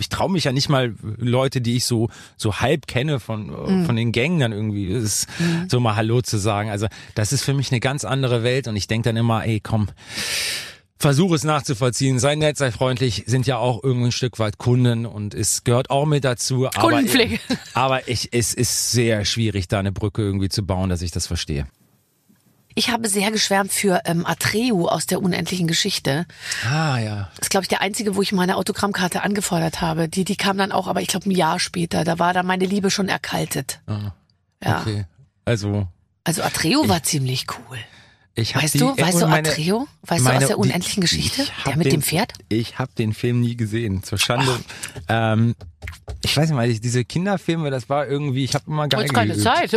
traue mich ja nicht mal Leute, die ich so halb kenne von den Gängen dann irgendwie so mal Hallo zu sagen. Also das ist für mich eine ganz andere Welt und ich denke dann immer, ey, komm, versuche es nachzuvollziehen, sei nett, sei freundlich, sind ja auch irgendwie ein Stück weit Kunden und es gehört auch mit dazu. Kundenpflege. Aber es ist sehr schwierig, da eine Brücke irgendwie zu bauen, dass ich das verstehe. Ich habe sehr geschwärmt für Atréju aus der unendlichen Geschichte. Ah, ja. Das ist, glaube ich, der einzige, wo ich meine Autogrammkarte angefordert habe. Die kam dann auch, aber ich glaube ein Jahr später. Da war dann meine Liebe schon erkaltet. Ah, ja. Okay. Also Atréju war ziemlich cool. Weißt du Atréju? Weißt du aus der unendlichen Geschichte? Der mit dem Pferd? Ich habe den Film nie gesehen, zur Schande. Ich weiß nicht mal, diese Kinderfilme, das war irgendwie, ich habe immer gar keine Zeit.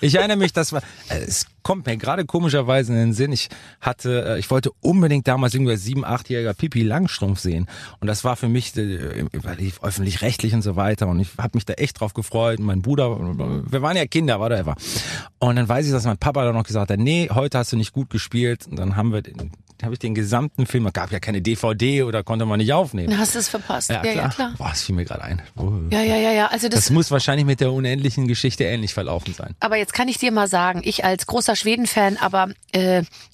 Ich erinnere mich, es kommt mir gerade komischerweise in den Sinn. Ich wollte unbedingt damals irgendwie als 7-, 8-jähriger Pippi Langstrumpf sehen. Und das war für mich öffentlich-rechtlich und so weiter. Und ich habe mich da echt drauf gefreut. Und mein Bruder, wir waren ja Kinder, whatever. Und dann weiß ich, dass mein Papa dann noch gesagt hat, nee, heute hast du nicht gut gespielt. Und dann habe ich den gesamten Film, es gab ja keine DVD oder konnte man nicht aufnehmen. Dann hast du es verpasst. Ja, klar. Ja, klar. Boah, das fiel mir gerade ein. Oh. Ja. Also das muss wahrscheinlich mit der unendlichen Geschichte ähnlich verlaufen sein. Aber jetzt kann ich dir mal sagen, ich als großer Schweden-Fan, aber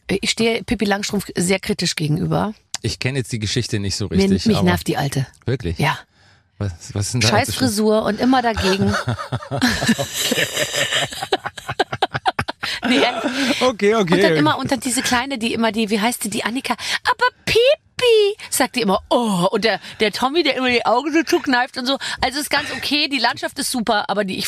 ich stehe Pippi Langstrumpf sehr kritisch gegenüber. Ich kenne jetzt die Geschichte nicht so richtig. Mich nervt die Alte. Wirklich? Ja. Was denn da? Scheiß Frisur und immer dagegen. Okay. Nee. Okay. Und dann diese Kleine, wie heißt die Annika? Aber Pippi, sagt die immer, oh. Und der Tommy, der immer die Augen so zukneift und so. Also ist ganz okay, die Landschaft ist super, aber die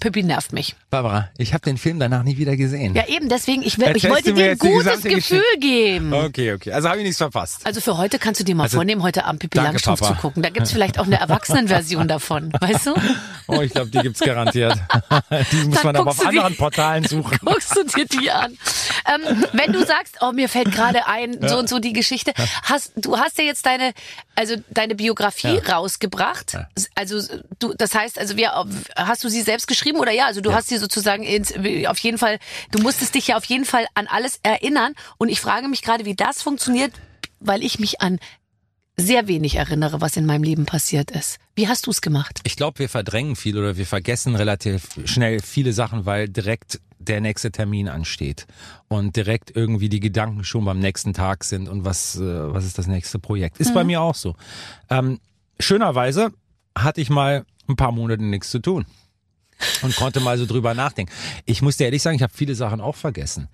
Pippi nervt mich. Barbara, ich habe den Film danach nie wieder gesehen. Ja eben, deswegen, ich wollte dir ein gutes Gefühl geben. Okay, also habe ich nichts verpasst. Also für heute kannst du dir mal vornehmen, heute Abend Pippi Langstrumpf zu gucken. Da gibt's vielleicht auch eine Erwachsenenversion davon, weißt du? Oh, ich glaube, die gibt's garantiert. Die muss man aber auf anderen Portalen suchen. Guckst du dir die an? Wenn du sagst, oh, mir fällt gerade ein, so und so die Geschichte, du hast ja jetzt deine Biografie rausgebracht. Ja. Also hast du sie selbst geschrieben oder ja? Also du hast sie sozusagen auf jeden Fall, du musstest dich ja auf jeden Fall an alles erinnern. Und ich frage mich gerade, wie das funktioniert, weil ich mich an sehr wenig erinnere, was in meinem Leben passiert ist. Wie hast du es gemacht? Ich glaube, wir verdrängen viel oder wir vergessen relativ schnell viele Sachen, weil direkt der nächste Termin ansteht und direkt irgendwie die Gedanken schon beim nächsten Tag sind und was ist das nächste Projekt. Ist bei mir auch so. Schönerweise hatte ich mal ein paar Monate nichts zu tun und konnte mal so drüber nachdenken. Ich muss dir ehrlich sagen, ich habe viele Sachen auch vergessen.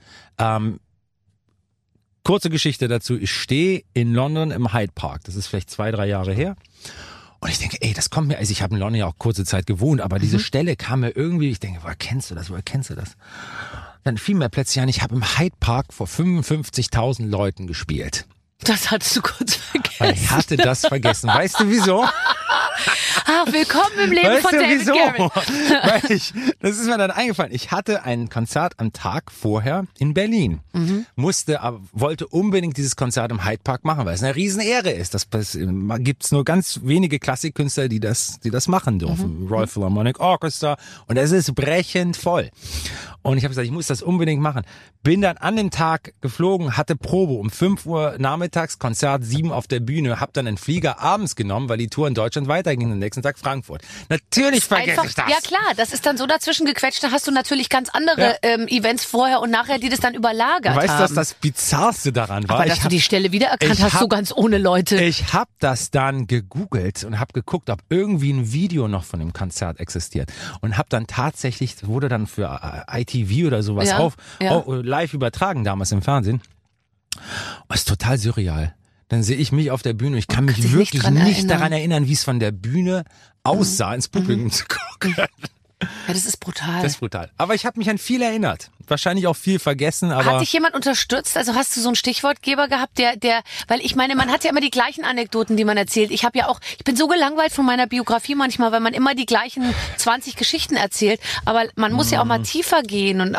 Kurze Geschichte dazu. Ich stehe in London im Hyde Park. Das ist vielleicht 2-3 Jahre her. Und ich denke, ey, das kommt mir, also ich habe in London ja auch kurze Zeit gewohnt, aber diese Stelle kam mir irgendwie, ich denke, woher kennst du das? Dann fiel mir plötzlich an, ich habe im Hyde Park vor 55.000 Leuten gespielt. Das hattest du kurz vergessen. Weil ich hatte das vergessen. Weißt du wieso? Ah, willkommen im Leben von David Garrett. Das ist mir dann eingefallen. Ich hatte ein Konzert am Tag vorher in Berlin. Wollte unbedingt dieses Konzert im Hyde Park machen, weil es eine Riesenehre ist. Das gibt's nur ganz wenige Klassikkünstler, die das machen dürfen. Royal Philharmonic Orchestra. Und es ist brechend voll. Und ich habe gesagt, ich muss das unbedingt machen. Bin dann an dem Tag geflogen, hatte Probe um 5 Uhr nachmittags, Konzert 7 auf der Bühne, habe dann einen Flieger abends genommen, weil die Tour in Deutschland weiterging. Am nächsten Tag Frankfurt. Natürlich vergesse ich das. Ja klar, das ist dann so dazwischen gequetscht. Da hast du natürlich ganz andere Events vorher und nachher, die das dann überlagert haben. Weißt du, was das Bizarrste daran war? Aber dass du die Stelle wiedererkannt hast, so ganz ohne Leute. Ich habe das dann gegoogelt und habe geguckt, ob irgendwie ein Video noch von dem Konzert existiert. Und habe dann tatsächlich, wurde dann für ITV oder sowas live übertragen damals im Fernsehen. Oh, ist total surreal. Dann sehe ich mich auf der Bühne. Ich kann mich wirklich nicht daran erinnern, wie es von der Bühne aussah, ins Publikum zu gucken. Ja, das ist brutal. Das ist brutal. Aber ich habe mich an viel erinnert. Wahrscheinlich auch viel vergessen. Aber hat dich jemand unterstützt? Also hast du so einen Stichwortgeber gehabt, der, weil ich meine, man hat ja immer die gleichen Anekdoten, die man erzählt. Ich bin so gelangweilt von meiner Biografie manchmal, weil man immer die gleichen 20 Geschichten erzählt. Aber man muss ja auch mal tiefer gehen und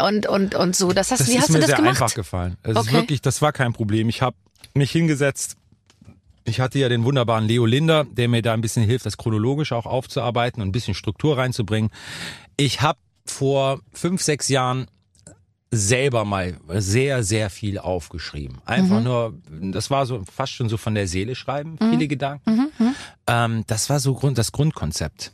so. Wie hast du das gemacht? Das ist mir sehr einfach gefallen. Es ist wirklich, das war kein Problem. Ich habe mich hingesetzt. Ich hatte ja den wunderbaren Leo Linder, der mir da ein bisschen hilft, das chronologisch auch aufzuarbeiten und ein bisschen Struktur reinzubringen. Ich habe vor 5-6 Jahren selber mal sehr, sehr viel aufgeschrieben. Einfach nur, das war so fast schon so von der Seele schreiben, viele Gedanken. Das war so das Grundkonzept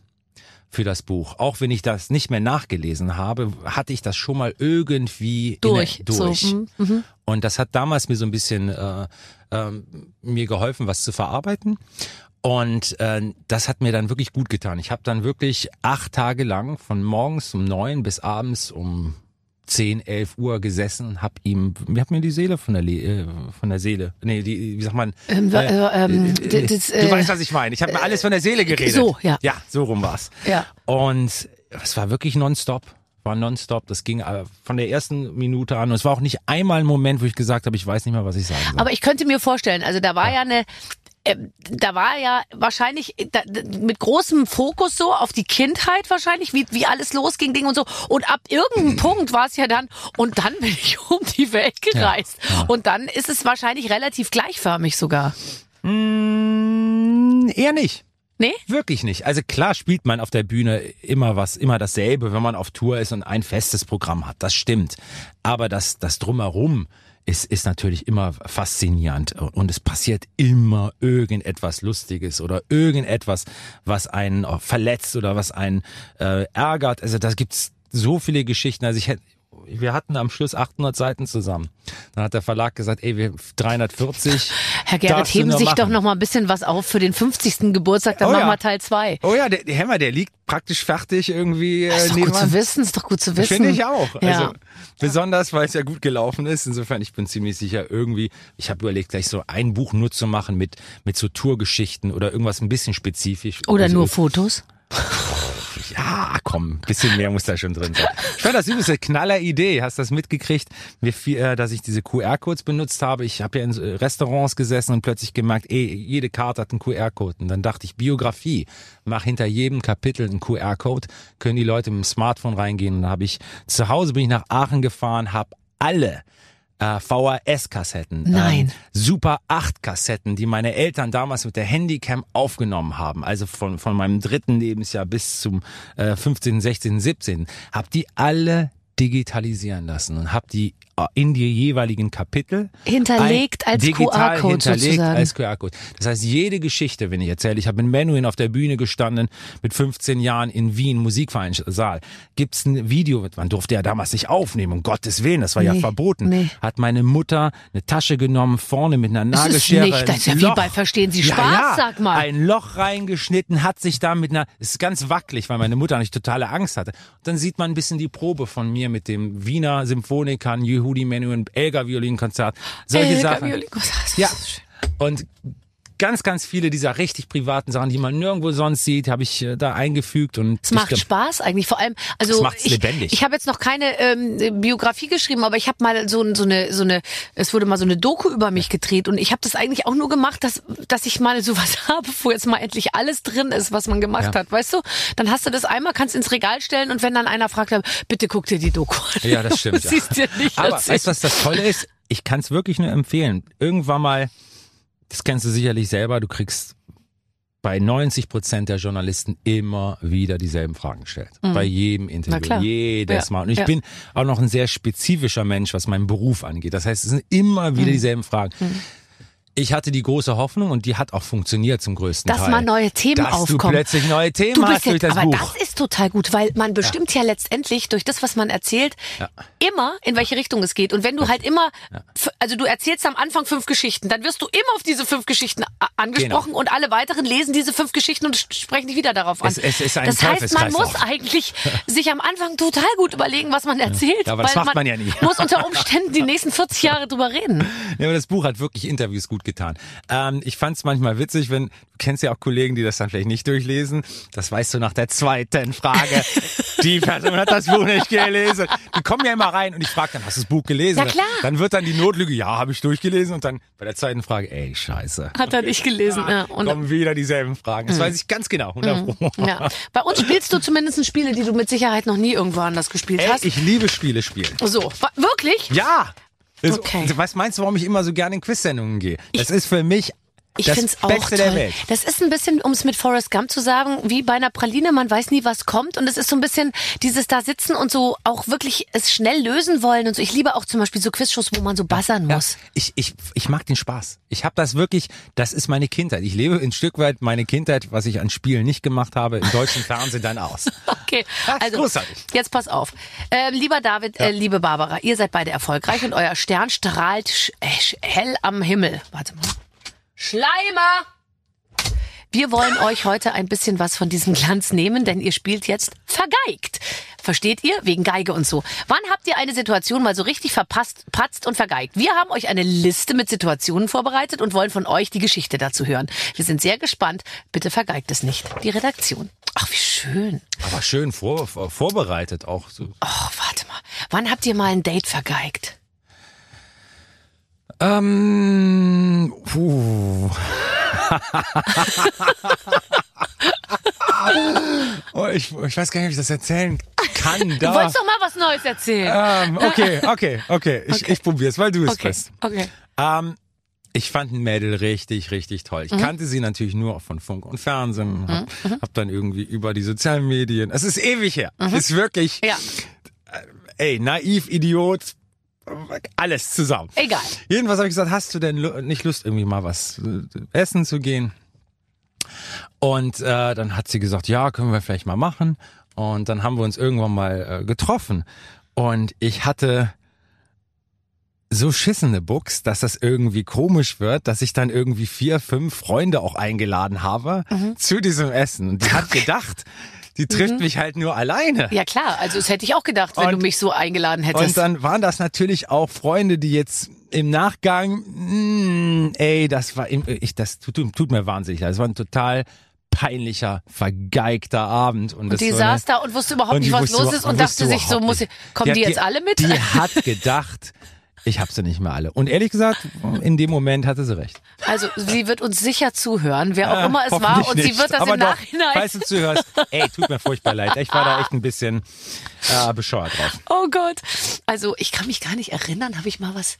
für das Buch. Auch wenn ich das nicht mehr nachgelesen habe, hatte ich das schon mal irgendwie durch. So. Und das hat damals mir so ein bisschen mir geholfen, was zu verarbeiten. Und das hat mir dann wirklich gut getan. Ich habe dann wirklich 8 Tage lang von morgens um 9 bis abends um 10, 11 Uhr gesessen und hab mir die Seele von der Seele. Nee, wie sagt man? Du weißt, was ich meine. Ich habe mir alles von der Seele geredet. So, ja. Ja, so rum war's. Ja. Und es war wirklich nonstop. Das ging von der ersten Minute an. Und es war auch nicht einmal ein Moment, wo ich gesagt habe, ich weiß nicht mehr, was ich sagen soll. Aber ich könnte mir vorstellen, also da war ja eine... Da war ja wahrscheinlich mit großem Fokus so auf die Kindheit wahrscheinlich, wie alles losging, Ding und so. Und ab irgendeinem Punkt war es ja dann, und dann bin ich um die Welt gereist. Ja. Und dann ist es wahrscheinlich relativ gleichförmig sogar. Eher nicht. Nee? Wirklich nicht. Also klar spielt man auf der Bühne immer dasselbe, wenn man auf Tour ist und ein festes Programm hat. Das stimmt. Aber das Drumherum ist natürlich immer faszinierend und es passiert immer irgendetwas Lustiges oder irgendetwas, was einen verletzt oder was einen ärgert. Also da gibt's so viele Geschichten. Also wir hatten am Schluss 800 Seiten zusammen. Dann hat der Verlag gesagt, ey, wir 340. Herr Gerrit, heben Sie sich doch noch mal ein bisschen was auf für den 50. Geburtstag, dann machen wir Teil 2. Oh ja, der Hämmer, der liegt praktisch fertig irgendwie. Ist doch gut zu wissen. Finde ich auch. Ja. Also, besonders, weil es ja gut gelaufen ist. Insofern, ich bin ziemlich sicher, ich habe überlegt, gleich so ein Buch nur zu machen mit so Tourgeschichten oder irgendwas ein bisschen spezifisch. Oder also, nur Fotos. Ja, komm, ein bisschen mehr muss da schon drin sein. Ich fand das übelste Knaller-Idee. Hast du das mitgekriegt, dass ich diese QR-Codes benutzt habe? Ich habe ja in Restaurants gesessen und plötzlich gemerkt, jede Karte hat einen QR-Code. Und dann dachte ich, Biografie, mach hinter jedem Kapitel einen QR-Code, können die Leute mit dem Smartphone reingehen. Und dann bin ich nach Aachen gefahren, habe alle VHS-Kassetten, Super-8-Kassetten, die meine Eltern damals mit der Handycam aufgenommen haben, also von meinem 3. Lebensjahr bis zum 15., 16., 17., habe die alle digitalisieren lassen und habe die in die jeweiligen Kapitel als QR-Code. Das heißt, jede Geschichte, wenn ich erzähle, ich habe mit Menuhin auf der Bühne gestanden, mit 15 Jahren in Wien, Musikvereinssaal, gibt es ein Video, man durfte ja damals nicht aufnehmen, um Gottes Willen, das war ja verboten. Nee. Hat meine Mutter eine Tasche genommen, vorne mit einer Nagelschere, das ist ja wie bei Verstehen Sie Spaß, sag mal. Ein Loch reingeschnitten, hat sich da es ist ganz wackelig, weil meine Mutter nicht totale Angst hatte. Und dann sieht man ein bisschen die Probe von mir mit dem Wiener Symphoniker, Yehudi Menuhin, Elgar-Violinkonzert, solche Sachen. Ja. Und ganz, ganz viele dieser richtig privaten Sachen, die man nirgendwo sonst sieht, habe ich da eingefügt. Und es macht Spaß eigentlich, vor allem. Also es macht's lebendig. Ich habe jetzt noch keine Biografie geschrieben, aber ich habe mal es wurde mal so eine Doku über mich gedreht und ich habe das eigentlich auch nur gemacht, dass ich mal sowas habe, wo jetzt mal endlich alles drin ist, was man gemacht hat, weißt du? Dann hast du das einmal, kannst ins Regal stellen und wenn dann einer fragt, bitte guck dir die Doku an. Ja, das stimmt. Aber weißt du, was das Tolle ist? Ich kann es wirklich nur empfehlen. Irgendwann mal, das kennst du sicherlich selber, du kriegst bei 90% der Journalisten immer wieder dieselben Fragen gestellt. Bei jedem Interview, jedes Mal. Und ich bin auch noch ein sehr spezifischer Mensch, was meinen Beruf angeht. Das heißt, es sind immer wieder dieselben Fragen. Ich hatte die große Hoffnung und die hat auch funktioniert zum größten Teil. Dass mal neue Themen aufkommen. Dass du plötzlich neue Themen hast durch das Buch. Aber das ist total gut, weil man bestimmt ja letztendlich durch das, was man erzählt, immer in welche Richtung es geht. Und wenn du halt immer, also du erzählst am Anfang 5 Geschichten, dann wirst du immer auf diese 5 Geschichten angesprochen und alle weiteren lesen diese 5 Geschichten und sprechen dich wieder darauf an. Es ist ein das heißt, man muss eigentlich sich am Anfang total gut überlegen, was man erzählt. Ja, aber das macht man ja nie. Muss unter Umständen die nächsten 40 Jahre drüber reden. Ja, aber das Buch hat wirklich Interviews gut gut getan. Ich fand es manchmal witzig, wenn, du kennst ja auch Kollegen, die das dann vielleicht nicht durchlesen, das weißt du nach der zweiten Frage, die Person hat das Buch nicht gelesen. Die kommen ja immer rein und ich frage dann, hast du das Buch gelesen? Ja, klar. Dann wird dann die Notlüge, ja, habe ich durchgelesen, und dann bei der zweiten Frage, ey, scheiße. Hat er nicht gelesen. Ja, und kommen wieder dieselben Fragen. Das weiß ich ganz genau. Ja. Bei uns spielst du zumindest Spiele, die du mit Sicherheit noch nie irgendwo anders gespielt hast. Ich liebe Spiele spielen. So, wirklich? Ja. Okay. Was meinst du, warum ich immer so gerne in Quiz-Sendungen gehe? Das ist für mich das Beste der Welt. Das ist ein bisschen, um es mit Forrest Gump zu sagen, wie bei einer Praline, man weiß nie, was kommt. Und es ist so ein bisschen dieses da sitzen und so auch wirklich es schnell lösen wollen. Und so. Ich liebe auch zum Beispiel so Quizshows, wo man so buzzern muss. Ja, ich mag den Spaß. Ich habe das wirklich, das ist meine Kindheit. Ich lebe ein Stück weit meine Kindheit, was ich an Spielen nicht gemacht habe, im deutschen Fernsehen dann aus. Okay, also großartig. Jetzt pass auf. Lieber David, liebe Barbara, ihr seid beide erfolgreich und euer Stern strahlt hell am Himmel. Warte mal. Schleimer! Wir wollen euch heute ein bisschen was von diesem Glanz nehmen, denn ihr spielt jetzt vergeigt. Versteht ihr? Wegen Geige und so. Wann habt ihr eine Situation mal so richtig verpasst, patzt und vergeigt? Wir haben euch eine Liste mit Situationen vorbereitet und wollen von euch die Geschichte dazu hören. Wir sind sehr gespannt. Bitte vergeigt es nicht. Die Redaktion. Ach, wie schön. Aber schön vorbereitet auch so. Ach, warte mal. Wann habt ihr mal ein Date vergeigt? Oh, ich weiß gar nicht, ob ich das erzählen kann. Du wolltest doch mal was Neues erzählen. Okay. Ich probiere es, weil du es bist. Okay. Ich fand ein Mädel richtig, richtig toll. Ich kannte sie natürlich nur auch von Funk und Fernsehen. Hab dann irgendwie über die sozialen Medien. Es ist ewig her. Ist wirklich, naiv, Idiot. Alles zusammen. Egal. Jedenfalls habe ich gesagt, hast du denn nicht Lust, irgendwie mal was essen zu gehen? Und dann hat sie gesagt, ja, können wir vielleicht mal machen. Und dann haben wir uns irgendwann mal getroffen. Und ich hatte so schissene Buchs, dass das irgendwie komisch wird, dass ich dann irgendwie 4, 5 Freunde auch eingeladen habe zu diesem Essen. Und die hat gedacht... Die trifft mich halt nur alleine. Ja klar, also das hätte ich auch gedacht, wenn du mich so eingeladen hättest. Und dann waren das natürlich auch Freunde, die jetzt im Nachgang, das tut mir wahnsinnig leid. Es war ein total peinlicher, vergeigter Abend. Und die saß da und wusste überhaupt nicht, was los ist und dachte sich, so muss ich, kommen die jetzt alle mit? Die hat gedacht... Ich habe sie nicht mehr alle. Und ehrlich gesagt, in dem Moment hatte sie recht. Also sie wird uns sicher zuhören, wer auch immer es war. Und sie wird das im Nachhinein... Falls du zuhörst, tut mir furchtbar leid. Ich war da echt ein bisschen bescheuert drauf. Oh Gott. Also ich kann mich gar nicht erinnern, habe ich mal was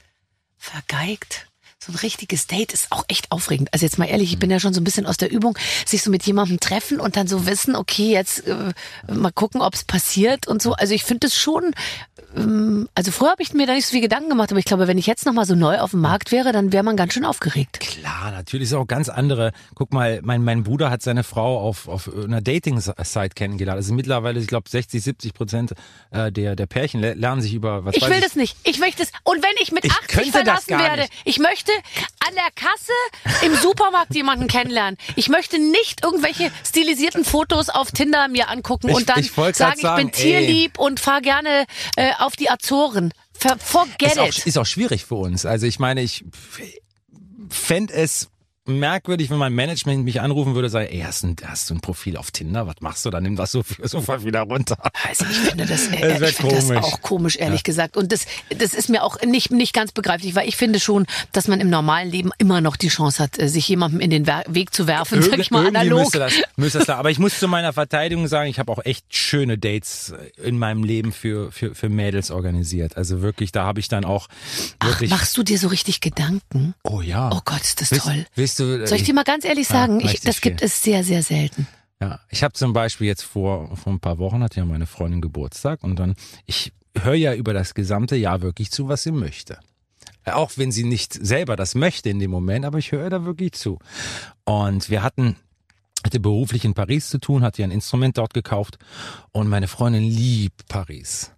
vergeigt? So ein richtiges Date ist auch echt aufregend. Also jetzt mal ehrlich, ich bin ja schon so ein bisschen aus der Übung, sich so mit jemandem treffen und dann so wissen, okay, jetzt mal gucken, ob es passiert und so. Also ich finde das schon, also früher habe ich mir da nicht so viel Gedanken gemacht, aber ich glaube, wenn ich jetzt nochmal so neu auf dem Markt wäre, dann wäre man ganz schön aufgeregt. Klar, natürlich ist auch ganz andere. Guck mal, mein Bruder hat seine Frau auf einer Dating-Site kennengelernt. Also mittlerweile, ich glaube, 60-70% der Pärchen lernen sich über was. Ich will das nicht. Ich möchte es. Und wenn ich mit 80 verlassen werde, ich möchte an der Kasse im Supermarkt jemanden kennenlernen. Ich möchte nicht irgendwelche stilisierten Fotos auf Tinder mir angucken und dann sagen, ich bin tierlieb und fahre gerne auf die Azoren. Forget it. Ist auch schwierig für uns. Also ich meine, ich fände es merkwürdig, wenn mein Management mich anrufen würde und sagen, hast du ein Profil auf Tinder? Was machst du? Dann nimm das sofort wieder runter. Also ich finde das auch komisch, ehrlich gesagt. Und das ist mir auch nicht ganz begreiflich, weil ich finde schon, dass man im normalen Leben immer noch die Chance hat, sich jemandem in den Weg zu werfen, sag ich mal, analog. Müsste das da. Aber ich muss zu meiner Verteidigung sagen, ich habe auch echt schöne Dates in meinem Leben für Mädels organisiert. Also wirklich, da habe ich dann auch wirklich... Ach, machst du dir so richtig Gedanken? Oh ja. Oh Gott, ist das toll. Soll ich dir mal ganz ehrlich sagen, das gibt es sehr, sehr selten. Ja, ich habe zum Beispiel jetzt vor ein paar Wochen hatte ja meine Freundin Geburtstag und dann, ich höre ja über das gesamte Jahr wirklich zu, was sie möchte. Auch wenn sie nicht selber das möchte in dem Moment, aber ich höre da wirklich zu. Und wir hatte beruflich in Paris zu tun, hatte ja ein Instrument dort gekauft und meine Freundin liebt Paris.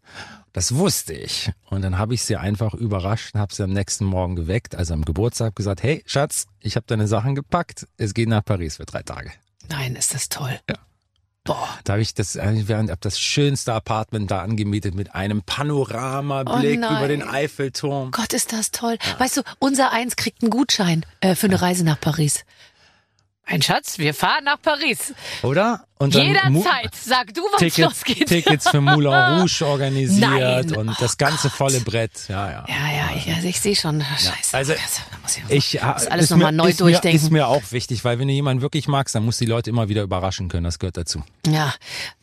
Das wusste ich. Und dann habe ich sie einfach überrascht und habe sie am nächsten Morgen geweckt, also am Geburtstag, gesagt, hey Schatz, ich habe deine Sachen gepackt, es geht nach Paris für 3 Tage. Nein, ist das toll. Ja. Boah. Da habe ich das schönste Apartment da angemietet mit einem Panoramablick über den Eiffelturm. Gott, ist das toll. Ja. Weißt du, unser Eins kriegt einen Gutschein für eine Reise nach Paris. Mein Schatz, wir fahren nach Paris. Oder? Und dann jederzeit. Sag du, was losgeht. Tickets für Moulin Rouge organisiert und das ganze volle Brett. Ja, ja. Ich sehe schon. Scheiße. Also, ich muss alles nochmal neu durchdenken. Ist mir auch wichtig, weil wenn du jemanden wirklich magst, dann musst du die Leute immer wieder überraschen können. Das gehört dazu. Ja,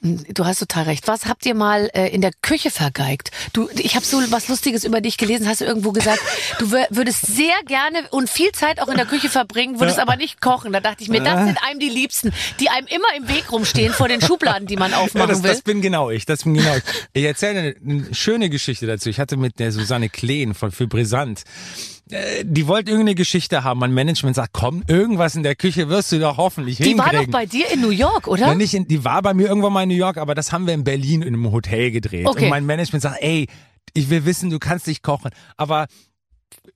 du hast total recht. Was habt ihr mal in der Küche vergeigt? Ich habe so was Lustiges über dich gelesen. Hast du irgendwo gesagt, du würdest sehr gerne und viel Zeit auch in der Küche verbringen, würdest aber nicht kochen. Da dachte ich mir, das sind einem die Liebsten, die einem immer im Weg rumstehen vor den Schubladen, die man aufmachen will. Das bin genau ich. Ich erzähle eine schöne Geschichte dazu. Ich hatte mit der Susanne Kleen für Brisant, die wollte irgendeine Geschichte haben. Mein Management sagt, komm, irgendwas in der Küche wirst du doch hoffentlich hinkriegen. Die war doch bei dir in New York, oder? Ja, die war bei mir irgendwann mal in New York, aber das haben wir in Berlin in einem Hotel gedreht. Okay. Und mein Management sagt, ey, ich will wissen, du kannst nicht kochen, aber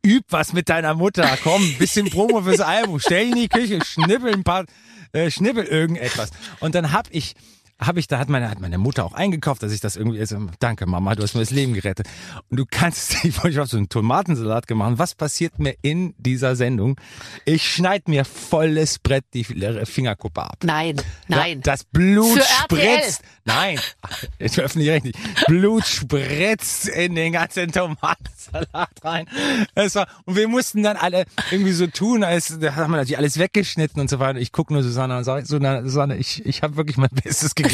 üb was mit deiner Mutter. Komm, ein bisschen Promo fürs Album. Stell in die Küche, schnippel irgendetwas. Und dann hat meine Mutter auch eingekauft, dass ich das irgendwie, danke Mama, du hast mir das Leben gerettet. Und du kannst, ich habe so einen Tomatensalat gemacht. Was passiert mir in dieser Sendung? Ich schneide mir volles Brett die Fingerkuppe ab. Nein. Das Blut spritzt. Nein, ich öffne nicht. Blut spritzt in den ganzen Tomatensalat rein. Und wir mussten dann alle irgendwie so tun, als da haben wir natürlich alles weggeschnitten und so weiter. Ich gucke nur Susanne und sage, Susanne, ich habe wirklich mein Bestes gegeben.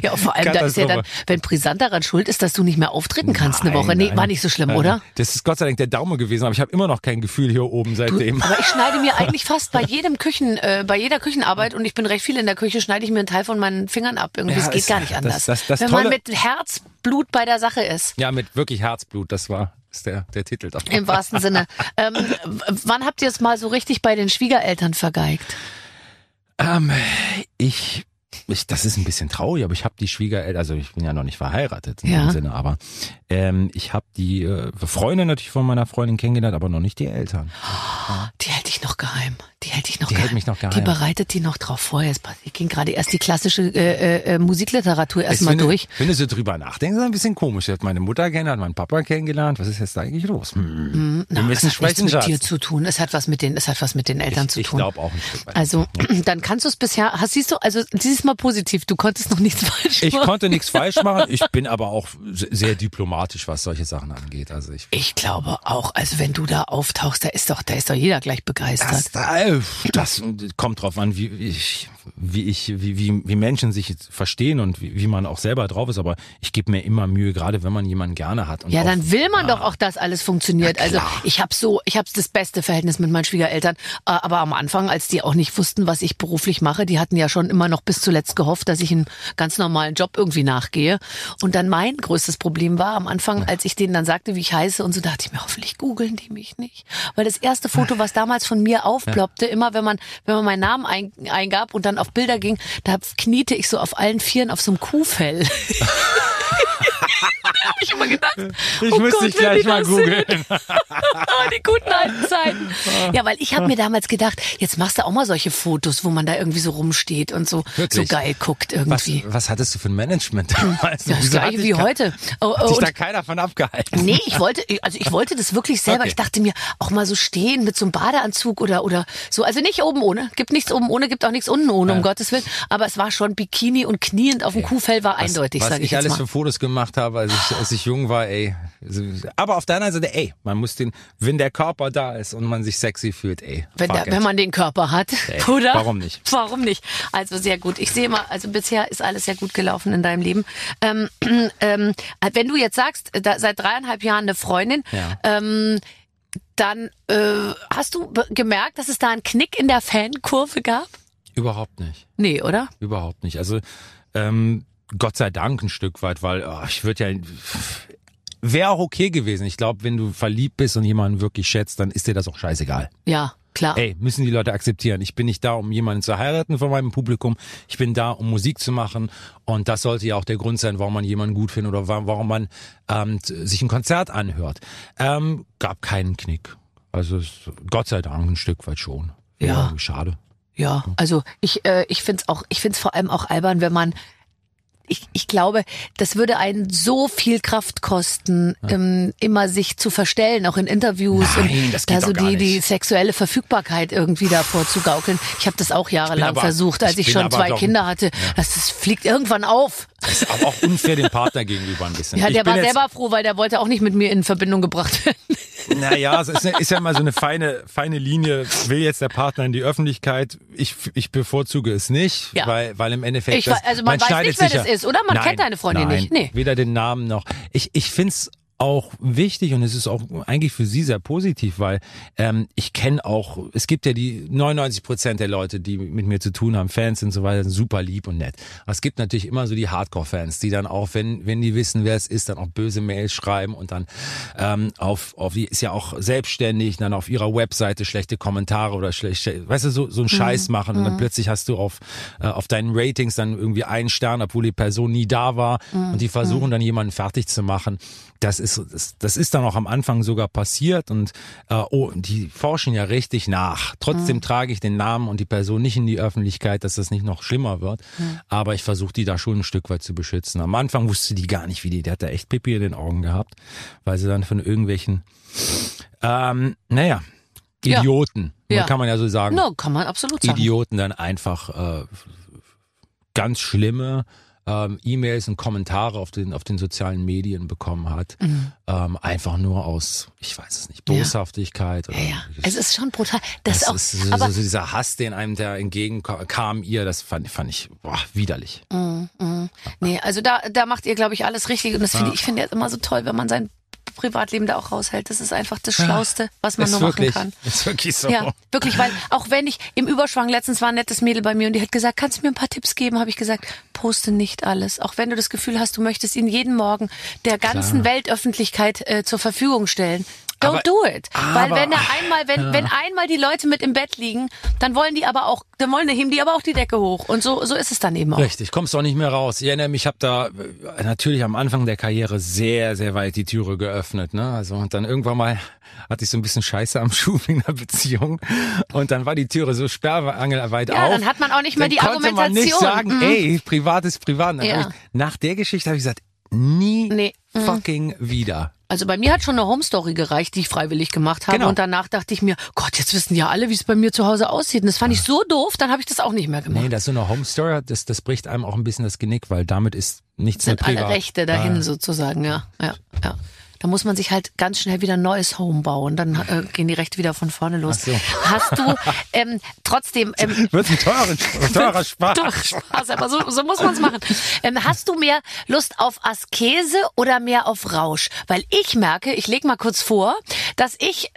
Ja, vor allem, da ist ja dann, wenn Brisant daran schuld ist, dass du nicht mehr auftreten kannst eine Woche. Nee, war nicht so schlimm, oder? Das ist Gott sei Dank der Daumen gewesen, aber ich habe immer noch kein Gefühl hier oben seitdem. Aber ich schneide mir eigentlich fast bei jeder Küchenarbeit, und ich bin recht viel in der Küche, schneide ich mir einen Teil von meinen Fingern ab. Irgendwie, es geht gar nicht anders. Wenn man mit Herzblut bei der Sache ist. Ja, mit wirklich Herzblut, das war... ist der Titel davon. Im wahrsten Sinne. Wann habt ihr es mal so richtig bei den Schwiegereltern vergeigt? Das ist ein bisschen traurig, aber ich habe die Schwiegereltern, also ich bin ja noch nicht verheiratet in dem Sinne, aber ich habe die Freunde natürlich von meiner Freundin kennengelernt, aber noch nicht die Eltern. Oh, die hält ich noch geheim. Die bereitet die noch drauf vor. Ich ging gerade erst die klassische Musikliteratur erstmal durch. Wenn du so drüber nachdenkst, ist das ein bisschen komisch. Ich habe meine Mutter kennengelernt, meinen Papa kennengelernt. Was ist jetzt da eigentlich los? Wir müssen sprechen, Schatz. Es hat nichts mit dir zu tun. Es hat was mit den Eltern zu tun. Ich glaube auch nicht. Also, dann kannst du es bisher, siehst du, also dieses Mal positiv. Du konntest noch nichts falsch machen. Ich konnte nichts falsch machen. Ich bin aber auch sehr diplomatisch, was solche Sachen angeht. Also ich glaube auch, also wenn du da auftauchst, da ist doch jeder gleich begeistert. Das kommt drauf an, wie Menschen sich verstehen und wie man auch selber drauf ist. Aber ich gebe mir immer Mühe, gerade wenn man jemanden gerne hat. Und ja, dann will man doch auch, dass alles funktioniert. Also ich habe das beste Verhältnis mit meinen Schwiegereltern. Aber am Anfang, als die auch nicht wussten, was ich beruflich mache, die hatten ja schon immer noch bis zuletzt gehofft, dass ich einen ganz normalen Job irgendwie nachgehe. Und dann mein größtes Problem war am Anfang, als ich denen dann sagte, wie ich heiße und so, dachte ich mir, hoffentlich googeln die mich nicht. Weil das erste Foto, was damals von mir aufploppte, immer wenn man meinen Namen eingab und dann auf Bilder ging, da kniete ich so auf allen Vieren auf so einem Kuhfell. Ich habe gedacht, ich muss dich gleich mal googeln. Die guten alten Zeiten. Ja, weil ich habe mir damals gedacht, jetzt machst du auch mal solche Fotos, wo man da irgendwie so rumsteht und so geil guckt irgendwie. Was hattest du für ein Management damals? Ja, das gleiche wie heute. Hat dich da keiner von abgehalten? Nee, ich wollte das wirklich selber. Okay. Ich dachte mir, auch mal so stehen mit so einem Badeanzug oder so. Also nicht oben ohne. Gibt nichts oben ohne, gibt auch nichts unten ohne, um Gottes Willen. Aber es war schon Bikini und kniend auf dem Kuhfell war eindeutig, sage ich jetzt mal. Was ich alles für Fotos gemacht habe, als ich jung war, ey. Aber auf der anderen Seite, ey, man muss wenn der Körper da ist und man sich sexy fühlt, ey. Wenn man den Körper hat, ey, oder? Warum nicht? Also sehr gut. Ich sehe mal, also bisher ist alles sehr gut gelaufen in deinem Leben. Wenn du jetzt sagst, seit 3,5 Jahren eine Freundin, dann hast du gemerkt, dass es da einen Knick in der Fankurve gab? Überhaupt nicht. Nee, oder? Überhaupt nicht. Also, Gott sei Dank ein Stück weit, weil wäre auch okay gewesen. Ich glaube, wenn du verliebt bist und jemanden wirklich schätzt, dann ist dir das auch scheißegal. Ja, klar. Ey, müssen die Leute akzeptieren. Ich bin nicht da, um jemanden zu heiraten von meinem Publikum. Ich bin da, um Musik zu machen. Und das sollte ja auch der Grund sein, warum man jemanden gut findet oder warum man sich ein Konzert anhört. Gab keinen Knick. Also Gott sei Dank ein Stück weit schon. Ja. Schade. Ja, also ich finde es auch, ich finde es vor allem auch albern, wenn man, ich glaube, das würde einen so viel Kraft kosten, ja, immer sich zu verstellen, auch in Interviews. Nein, und das geht da so die sexuelle Verfügbarkeit irgendwie davor zu gaukeln. Ich habe das auch jahrelang versucht, als ich schon zwei Kinder hatte. Ja. Das fliegt irgendwann auf. Das ist aber auch unfair dem Partner gegenüber ein bisschen. Ja, der war selber froh, weil der wollte auch nicht mit mir in Verbindung gebracht werden. Naja, es ist ja mal so eine feine Linie. Will jetzt der Partner in die Öffentlichkeit? Ich bevorzuge es nicht, ja, weil im Endeffekt... man weiß nicht, wer das ist, oder? Man kennt deine Freundin nicht. Nee. Weder den Namen noch... Ich finde es auch wichtig und es ist auch eigentlich für sie sehr positiv, weil ich kenne auch, es gibt ja die 99% der Leute, die mit mir zu tun haben, Fans und so weiter, sind super lieb und nett. Aber es gibt natürlich immer so die Hardcore-Fans, die dann auch, wenn die wissen, wer es ist, dann auch böse Mails schreiben und dann auf die ist ja auch selbstständig, dann auf ihrer Webseite schlechte Kommentare oder schlechte, weißt du, so einen Scheiß machen und dann plötzlich hast du auf deinen Ratings dann irgendwie einen Stern, obwohl die Person nie da war und die versuchen dann jemanden fertig zu machen. Das ist dann auch am Anfang sogar passiert und die forschen ja richtig nach. Trotzdem trage ich den Namen und die Person nicht in die Öffentlichkeit, dass das nicht noch schlimmer wird. Aber ich versuche die da schon ein Stück weit zu beschützen. Am Anfang wusste die gar nicht, die hat da echt Pippi in den Augen gehabt, weil sie dann von irgendwelchen, Idioten, kann man ja so sagen. No, kann man absolut sagen. Idioten dann einfach ganz schlimme E-Mails und Kommentare auf den sozialen Medien bekommen hat. Einfach nur aus, ich weiß es nicht, Boshaftigkeit. Ja. Oder ja. Es ist schon brutal. Das ist dieser Hass, den einem da entgegenkam, das fand ich widerlich. Nee, also da macht ihr, glaube ich, alles richtig. Und das finde ich immer so toll, wenn man sein Privatleben da auch raushält. Das ist einfach das Schlauste, was man machen kann. Ist wirklich so. Ja, wirklich, weil auch wenn ich im Überschwang, letztens war ein nettes Mädel bei mir und die hat gesagt, kannst du mir ein paar Tipps geben? Habe ich gesagt, poste nicht alles. Auch wenn du das Gefühl hast, du möchtest ihn jeden Morgen der ganzen Weltöffentlichkeit zur Verfügung stellen. Don't do it. Weil wenn einmal die Leute mit im Bett liegen, dann heben die aber auch die Decke hoch. Und so ist es dann eben auch. Richtig, kommst du auch nicht mehr raus. Ich erinnere mich, ich habe da natürlich am Anfang der Karriere sehr, sehr weit die Türe geöffnet. Ne? Also, und dann irgendwann mal hatte ich so ein bisschen Scheiße am Schuh in einer Beziehung. Und dann war die Türe so sperrangelweit auf. Ja, dann hat man auch nicht mehr die Argumentation. Dann konnte man nicht sagen, ey, privat ist privat. Dann nach der Geschichte habe ich gesagt, nie fucking wieder. Also bei mir hat schon eine Home-Story gereicht, die ich freiwillig gemacht habe. Genau. Und danach dachte ich mir, Gott, jetzt wissen ja alle, wie es bei mir zu Hause aussieht. Und das fand ich so doof, dann habe ich das auch nicht mehr gemacht. Nee, das ist so eine Home-Story, das bricht einem auch ein bisschen das Genick, weil damit ist nichts mehr privat. Sind alle Rechte dahin sozusagen, ja. Da muss man sich halt ganz schnell wieder ein neues Home bauen. Dann gehen die Rechte wieder von vorne los. Ach so. Hast du trotzdem... wird ein teurer Spaß. Spaß, aber so muss man es machen. Hast du mehr Lust auf Askese oder mehr auf Rausch? Weil ich merke, ich lege mal kurz vor, dass ich...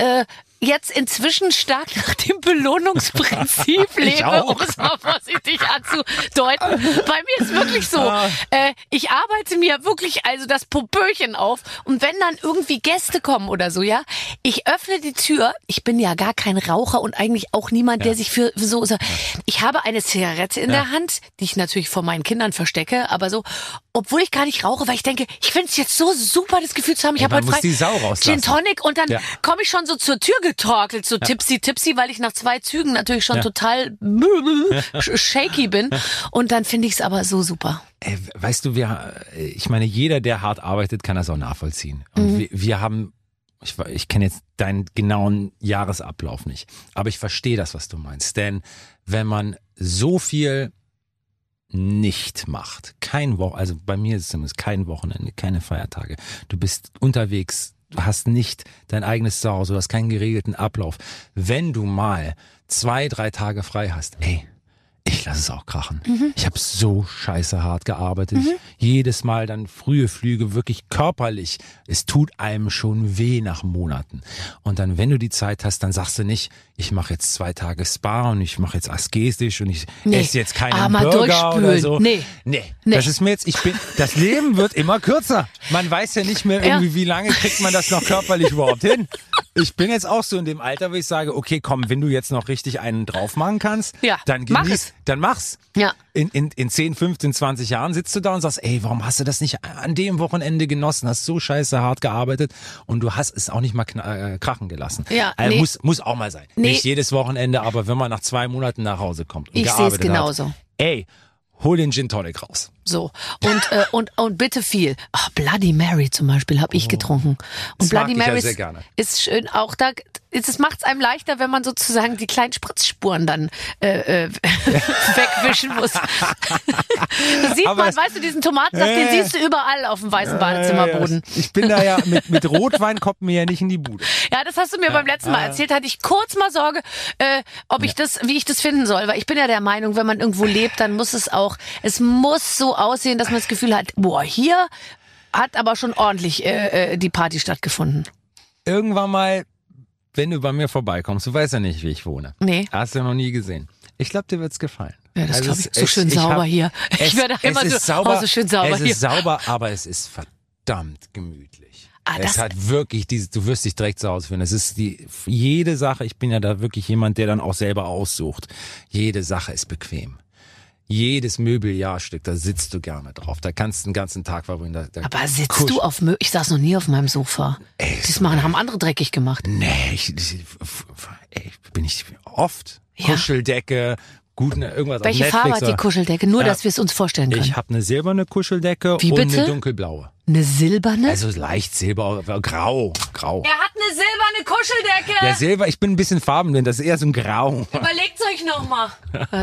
jetzt inzwischen stark nach dem Belohnungsprinzip lebe, um es mal vorsichtig anzudeuten. Bei mir ist wirklich so. Ich arbeite mir wirklich das Popöchen auf und wenn dann irgendwie Gäste kommen oder so, ja, ich öffne die Tür. Ich bin ja gar kein Raucher und eigentlich auch niemand, der sich für so... Ich habe eine Zigarette in der Hand, die ich natürlich vor meinen Kindern verstecke, aber so, obwohl ich gar nicht rauche, weil ich denke, ich finde es jetzt so super, das Gefühl zu haben, ich habe heute frei Gin Tonic und dann komme ich schon so zur Tür getorkelt, so tipsy, weil ich nach zwei Zügen natürlich schon total shaky bin und dann finde ich es aber so super. Weißt du, ich meine, jeder, der hart arbeitet, kann das auch nachvollziehen. Und wir haben, ich kenne jetzt deinen genauen Jahresablauf nicht, aber ich verstehe das, was du meinst, denn wenn man so viel nicht macht, also bei mir ist es zumindest kein Wochenende, keine Feiertage, du bist unterwegs, du hast nicht dein eigenes Zuhause, du hast keinen geregelten Ablauf. Wenn du mal 2-3 Tage frei hast, ey, ich lasse es auch krachen. Ich habe so scheiße hart gearbeitet. Jedes Mal dann frühe Flüge, wirklich körperlich. Es tut einem schon weh nach Monaten. Und dann, wenn du die Zeit hast, dann sagst du nicht, ich mache jetzt 2 Tage Spa und ich mache jetzt asketisch und ich esse jetzt keinen Burger oder so. Nee. Das ist mir jetzt, das Leben wird immer kürzer. Man weiß ja nicht mehr irgendwie, wie lange kriegt man das noch körperlich überhaupt hin. Ich bin jetzt auch so in dem Alter, wo ich sage, okay, komm, wenn du jetzt noch richtig einen drauf machen kannst, ja, dann genieß, dann mach's. Ja. In 10, 15, 20 Jahren sitzt du da und sagst, ey, warum hast du das nicht an dem Wochenende genossen? Hast so scheiße hart gearbeitet und du hast es auch nicht mal krachen gelassen. Ja, also nee. Muss auch mal sein. Nee. Nicht jedes Wochenende, aber wenn man nach 2 Monaten nach Hause kommt und gearbeitet hat. Ich sehe es genauso. Ey, hol den Gin Tonic raus. So. Und bitte viel. Oh, Bloody Mary zum Beispiel habe ich getrunken. Und Bloody Mary ist schön. Auch da, es macht es einem leichter, wenn man sozusagen die kleinen Spritzspuren dann wegwischen muss. Das sieht man, weißt du, diesen Tomatensaft, den siehst du überall auf dem weißen Badezimmerboden. Ich bin da ja, mit Rotwein kommt mir ja nicht in die Bude. Ja, das hast du mir beim letzten Mal erzählt, hatte ich kurz mal Sorge, wie ich das finden soll. Weil ich bin ja der Meinung, wenn man irgendwo lebt, dann muss es muss so aussehen, dass man das Gefühl hat, boah, hier hat aber schon ordentlich die Party stattgefunden. Irgendwann mal, wenn du bei mir vorbeikommst, du weißt ja nicht, wie ich wohne. Nee. Hast du ja noch nie gesehen. Ich glaube, dir wird's gefallen. Ja, das also glaube ich. So schön sauber hier. Ich werde immer so schön sauber hier. Es ist sauber, aber es ist verdammt gemütlich. Es hat wirklich dieses, du wirst dich direkt zu Hause fühlen. Es ist jede Sache, ich bin ja da wirklich jemand, der dann auch selber aussucht. Jede Sache ist bequem. Jedes Möbeljahrstück, da sitzt du gerne drauf. Da kannst du den ganzen Tag verbringen. Aber sitzt du auf Möbel? Ich saß noch nie auf meinem Sofa. Ey, diesmal haben andere dreckig gemacht. Nee, bin ich oft. Ja. Kuscheldecke, irgendwas auf Netflix. Welche Farbe hat die Kuscheldecke? Nur, dass wir es uns vorstellen können. Ich habe eine silberne Kuscheldecke und eine dunkelblaue. Eine silberne? Also leicht silber, grau. Er hat eine silberne Kuscheldecke. Ja, silber, ich bin ein bisschen farbenblind, das ist eher so ein Grau. Überlegt euch nochmal.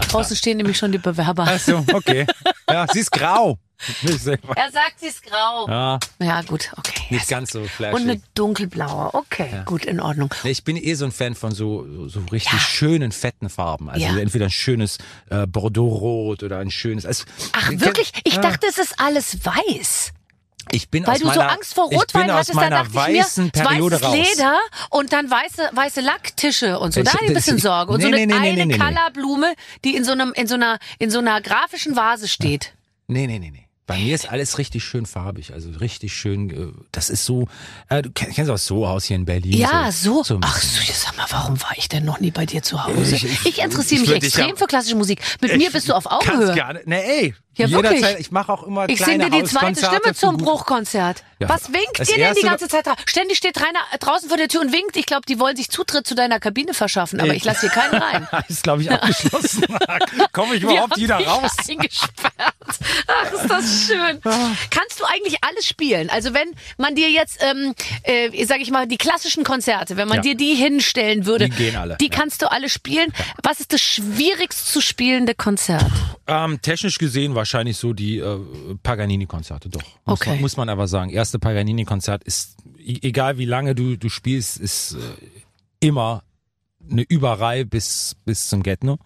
Draußen stehen nämlich schon die Bewerber. Ach so, okay. Ja, sie ist grau. Er sagt, sie ist grau. Ja, gut, okay. Nicht ganz so flashig. Und eine dunkelblaue, okay, gut, in Ordnung. Ich bin so ein Fan von so richtig schönen, fetten Farben. Also entweder ein schönes Bordeaux-Rot oder ein schönes... Also, ach, wirklich? Ich dachte, es ist alles weiß. Weil du so Angst vor Rotwein hattest, dann dachte ich mir, weißes Leder und dann weiße Lacktische und so. Da hatte ich ein bisschen Sorge. Und so eine Colorblume, die in so einer grafischen Vase steht. Nee. Bei mir ist alles richtig schön farbig, also richtig schön, das ist so, du kennst auch so aus hier in Berlin. Ja, so. Ach so, jetzt sag mal, warum war ich denn noch nie bei dir zu Hause? Ich interessiere mich extrem für klassische Musik. Mit mir bist du auf Augenhöhe. Ja, jederzeit, ich mache auch immer kleine Hauskonzerte. Ich singe dir die zweite Stimme zum Bruchkonzert. Ja. Was winkt dir denn die ganze Zeit? Ständig steht Rainer draußen vor der Tür und winkt. Ich glaube, die wollen sich Zutritt zu deiner Kabine verschaffen, aber ich lasse hier keinen rein. Das ist, glaube ich, abgeschlossen. Komme ich überhaupt wieder raus? Eingesperrt. Ach, ist das schön. Kannst du eigentlich alles spielen? Also wenn man dir jetzt, sag ich mal, die klassischen Konzerte, wenn man dir die hinstellen würde, die gehen alle. Die kannst du alle spielen. Was ist das schwierigst zu spielende Konzert? Technisch gesehen wahrscheinlich so die Paganini-Konzerte, doch. Muss man aber sagen. Erste Paganini-Konzert ist, egal wie lange du spielst, ist immer eine Überreihe bis zum Get-No.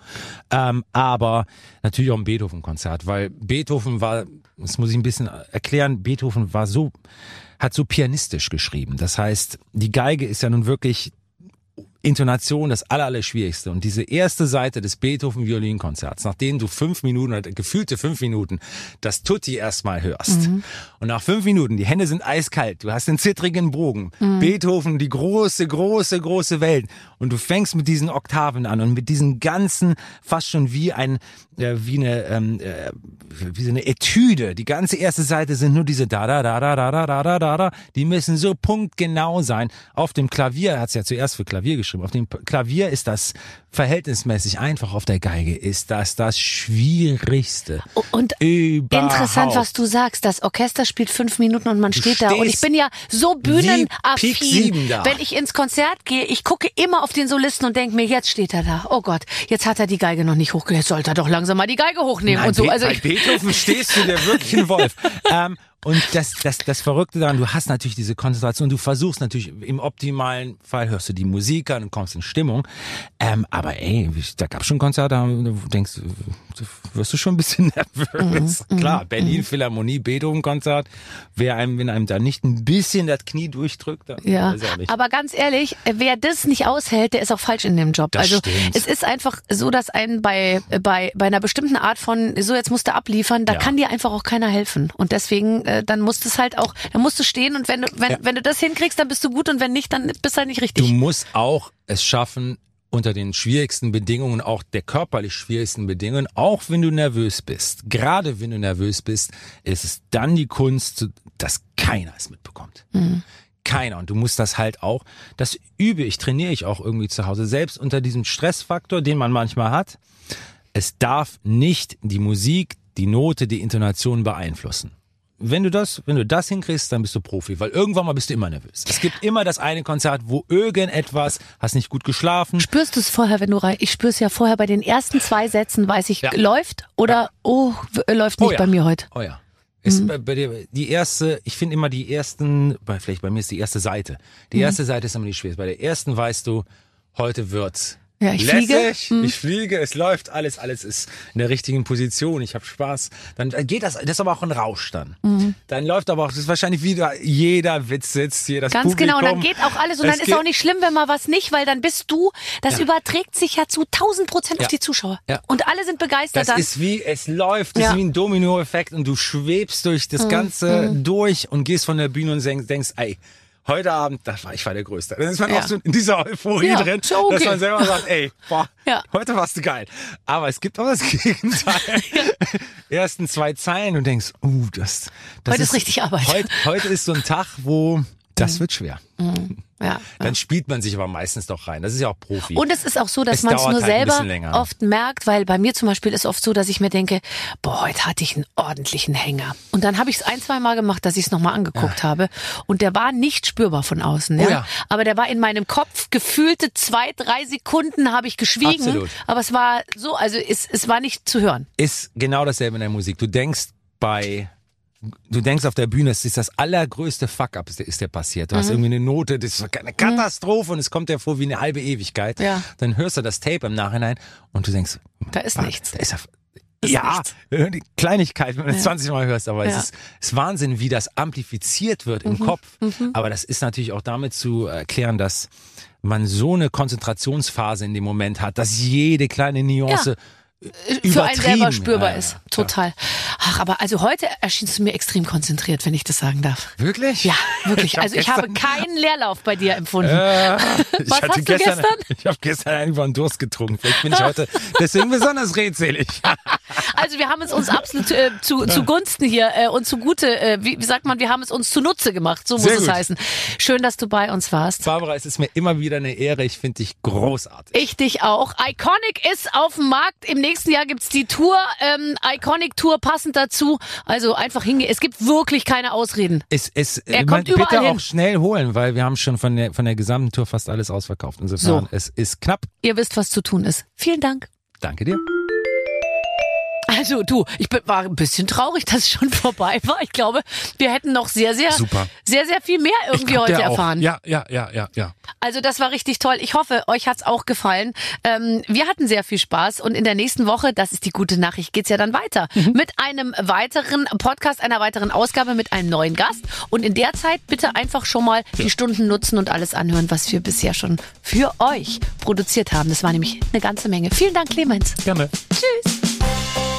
Aber natürlich auch ein Beethoven-Konzert, weil Beethoven war, das muss ich ein bisschen erklären, Beethoven hat so pianistisch geschrieben. Das heißt, die Geige ist ja nun wirklich... Intonation, das Allerschwierigste. Und diese erste Seite des Beethoven-Violinkonzerts, nachdem du 5 Minuten, oder gefühlte 5 Minuten, das Tutti erstmal hörst. Mhm. Und nach 5 Minuten, die Hände sind eiskalt, du hast den zittrigen Bogen. Mhm. Beethoven, die große, große, große Welt. Und du fängst mit diesen Oktaven an und mit diesen ganzen, fast schon wie eine Etüde. Die ganze erste Seite sind nur diese da, da, da. Die müssen so punktgenau sein. Auf dem Klavier, er hat es ja zuerst für Klavier geschrieben, auf dem Klavier ist das verhältnismäßig einfach, auf der Geige ist das Schwierigste. Und überhaupt. Interessant, was du sagst, das Orchester spielt 5 Minuten und man steht da und ich bin ja so bühnenaffin, wenn ich ins Konzert gehe, ich gucke immer auf den Solisten und denke mir, jetzt steht er da, oh Gott, jetzt hat er die Geige noch nicht hochgehört, jetzt sollte er doch langsam mal die Geige hochnehmen. Nein, und so. Also bei Beethoven stehst du der wirklichen Wolf. Und das Verrückte daran, du hast natürlich diese Konzentration, du versuchst natürlich, im optimalen Fall hörst du die Musik an und kommst in Stimmung. Aber ey, da gab es schon Konzerte, wirst du schon ein bisschen nervös. Klar, Berlin Philharmonie, Beethoven-Konzert, wenn einem da nicht ein bisschen das Knie durchdrückt, dann weiß ich auch nicht. Aber ganz ehrlich, wer das nicht aushält, der ist auch falsch in dem Job. Das stimmt. Es ist einfach so, dass einen bei einer bestimmten Art von, so jetzt musst du abliefern, da kann dir einfach auch keiner helfen. Und deswegen dann musst es halt auch, dann musst du stehen und wenn du das hinkriegst, dann bist du gut und wenn nicht, dann bist du halt nicht richtig. Du musst auch es schaffen, unter den schwierigsten Bedingungen, auch der körperlich schwierigsten Bedingungen, auch wenn du nervös bist. Gerade wenn du nervös bist, ist es dann die Kunst, dass keiner es mitbekommt. Mhm. Keiner. Und du musst das halt auch, das trainiere ich auch irgendwie zu Hause. Selbst unter diesem Stressfaktor, den man manchmal hat, es darf nicht die Musik, die Note, die Intonation beeinflussen. Wenn du das hinkriegst, dann bist du Profi, weil irgendwann mal bist du immer nervös. Es gibt immer das eine Konzert, wo irgendetwas, hast nicht gut geschlafen. Spürst du es vorher, ich spüre es ja vorher bei den ersten 2 Sätzen, weiß ich, läuft oder läuft nicht bei mir heute. Oh ja. Bei dir, ich finde immer die ersten, vielleicht bei mir ist die erste Seite. Die erste Seite ist immer die schwerste. Bei der ersten weißt du, heute wird's. Ja, ich fliege, es läuft alles ist in der richtigen Position, ich habe Spaß. Dann geht das ist aber auch ein Rausch dann. Mhm. Dann läuft aber auch, das ist wahrscheinlich wieder jeder Witz sitzt hier, das ganz Publikum. Ganz genau, und dann geht auch alles und dann ist auch nicht schlimm, wenn mal was nicht, weil dann bist du, das überträgt sich ja zu 1000% auf die Zuschauer. Ja. Und alle sind begeistert. Das dann ist wie, es läuft, das ist wie ein Dominoeffekt und du schwebst durch das Ganze durch und gehst von der Bühne und denkst, ey, heute Abend, ich war der Größte. Dann ist man auch so in dieser Euphorie drin, dass man selber sagt, ey, boah, heute warst du geil. Aber es gibt auch das Gegenteil. Ersten 2 Zeilen und denkst, das heute ist richtig Arbeit. Heute ist so ein Tag, wo das wird schwer. Mhm. Ja, dann spielt man sich aber meistens doch rein. Das ist ja auch Profi. Und es ist auch so, dass man es nur selber oft merkt, weil bei mir zum Beispiel ist oft so, dass ich mir denke, boah, heute hatte ich einen ordentlichen Hänger. Und dann habe ich es 1-2 Mal gemacht, dass ich es nochmal angeguckt habe. Und der war nicht spürbar von außen. Ja? Oh ja. Aber der war in meinem Kopf gefühlte 2-3 Sekunden habe ich geschwiegen. Absolut. Aber es war so, also es war nicht zu hören. Ist genau dasselbe in der Musik. Du denkst auf der Bühne, es ist das allergrößte Fuck-up, ist der passiert. Du hast irgendwie eine Note, das ist eine Katastrophe und es kommt dir vor wie eine halbe Ewigkeit. Ja. Dann hörst du das Tape im Nachhinein und du denkst, da ist nichts. Da ist eine Kleinigkeit, wenn du es 20 Mal hörst, aber es ist Wahnsinn, wie das amplifiziert wird im Kopf. Mhm. Aber das ist natürlich auch damit zu erklären, dass man so eine Konzentrationsphase in dem Moment hat, dass jede kleine Nuance für einen selber spürbar ist. Total. Ach, aber also heute erschienst du mir extrem konzentriert, wenn ich das sagen darf. Wirklich? Ja, wirklich. Ich habe keinen Leerlauf bei dir empfunden. Was hast du gestern? Ich habe gestern einfach einen Durst getrunken. Vielleicht bin ich heute deswegen besonders redselig. Also wir haben es uns absolut zugunsten hier und zugute, wie sagt man, wir haben es uns zunutze gemacht. So muss es heißen. Schön, dass du bei uns warst. Barbara, es ist mir immer wieder eine Ehre. Ich finde dich großartig. Ich dich auch. Iconic ist auf dem Markt im nächsten Jahr gibt's die Tour, Iconic-Tour passend dazu. Also einfach hingehen. Es gibt wirklich keine Ausreden. Kommt überall bitte hin. Auch schnell holen, weil wir haben schon von der gesamten Tour fast alles ausverkauft. Insofern, es ist knapp. Ihr wisst, was zu tun ist. Vielen Dank. Danke dir. Also du, war ein bisschen traurig, dass es schon vorbei war. Ich glaube, wir hätten noch sehr, sehr viel mehr irgendwie heute erfahren. Ja. Also das war richtig toll. Ich hoffe, euch hat's auch gefallen. Wir hatten sehr viel Spaß und in der nächsten Woche, das ist die gute Nachricht, geht's ja dann weiter. Mhm. Mit einem weiteren Podcast, einer weiteren Ausgabe, mit einem neuen Gast. Und in der Zeit bitte einfach schon mal die Stunden nutzen und alles anhören, was wir bisher schon für euch produziert haben. Das war nämlich eine ganze Menge. Vielen Dank, Clemens. Gerne. Tschüss.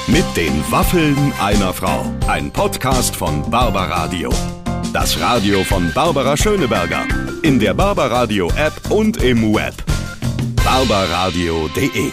Mit den Waffeln einer Frau. Ein Podcast von Barbaradio. Das Radio von Barbara Schöneberger. In der Barbaradio-App und im Web. barbaradio.de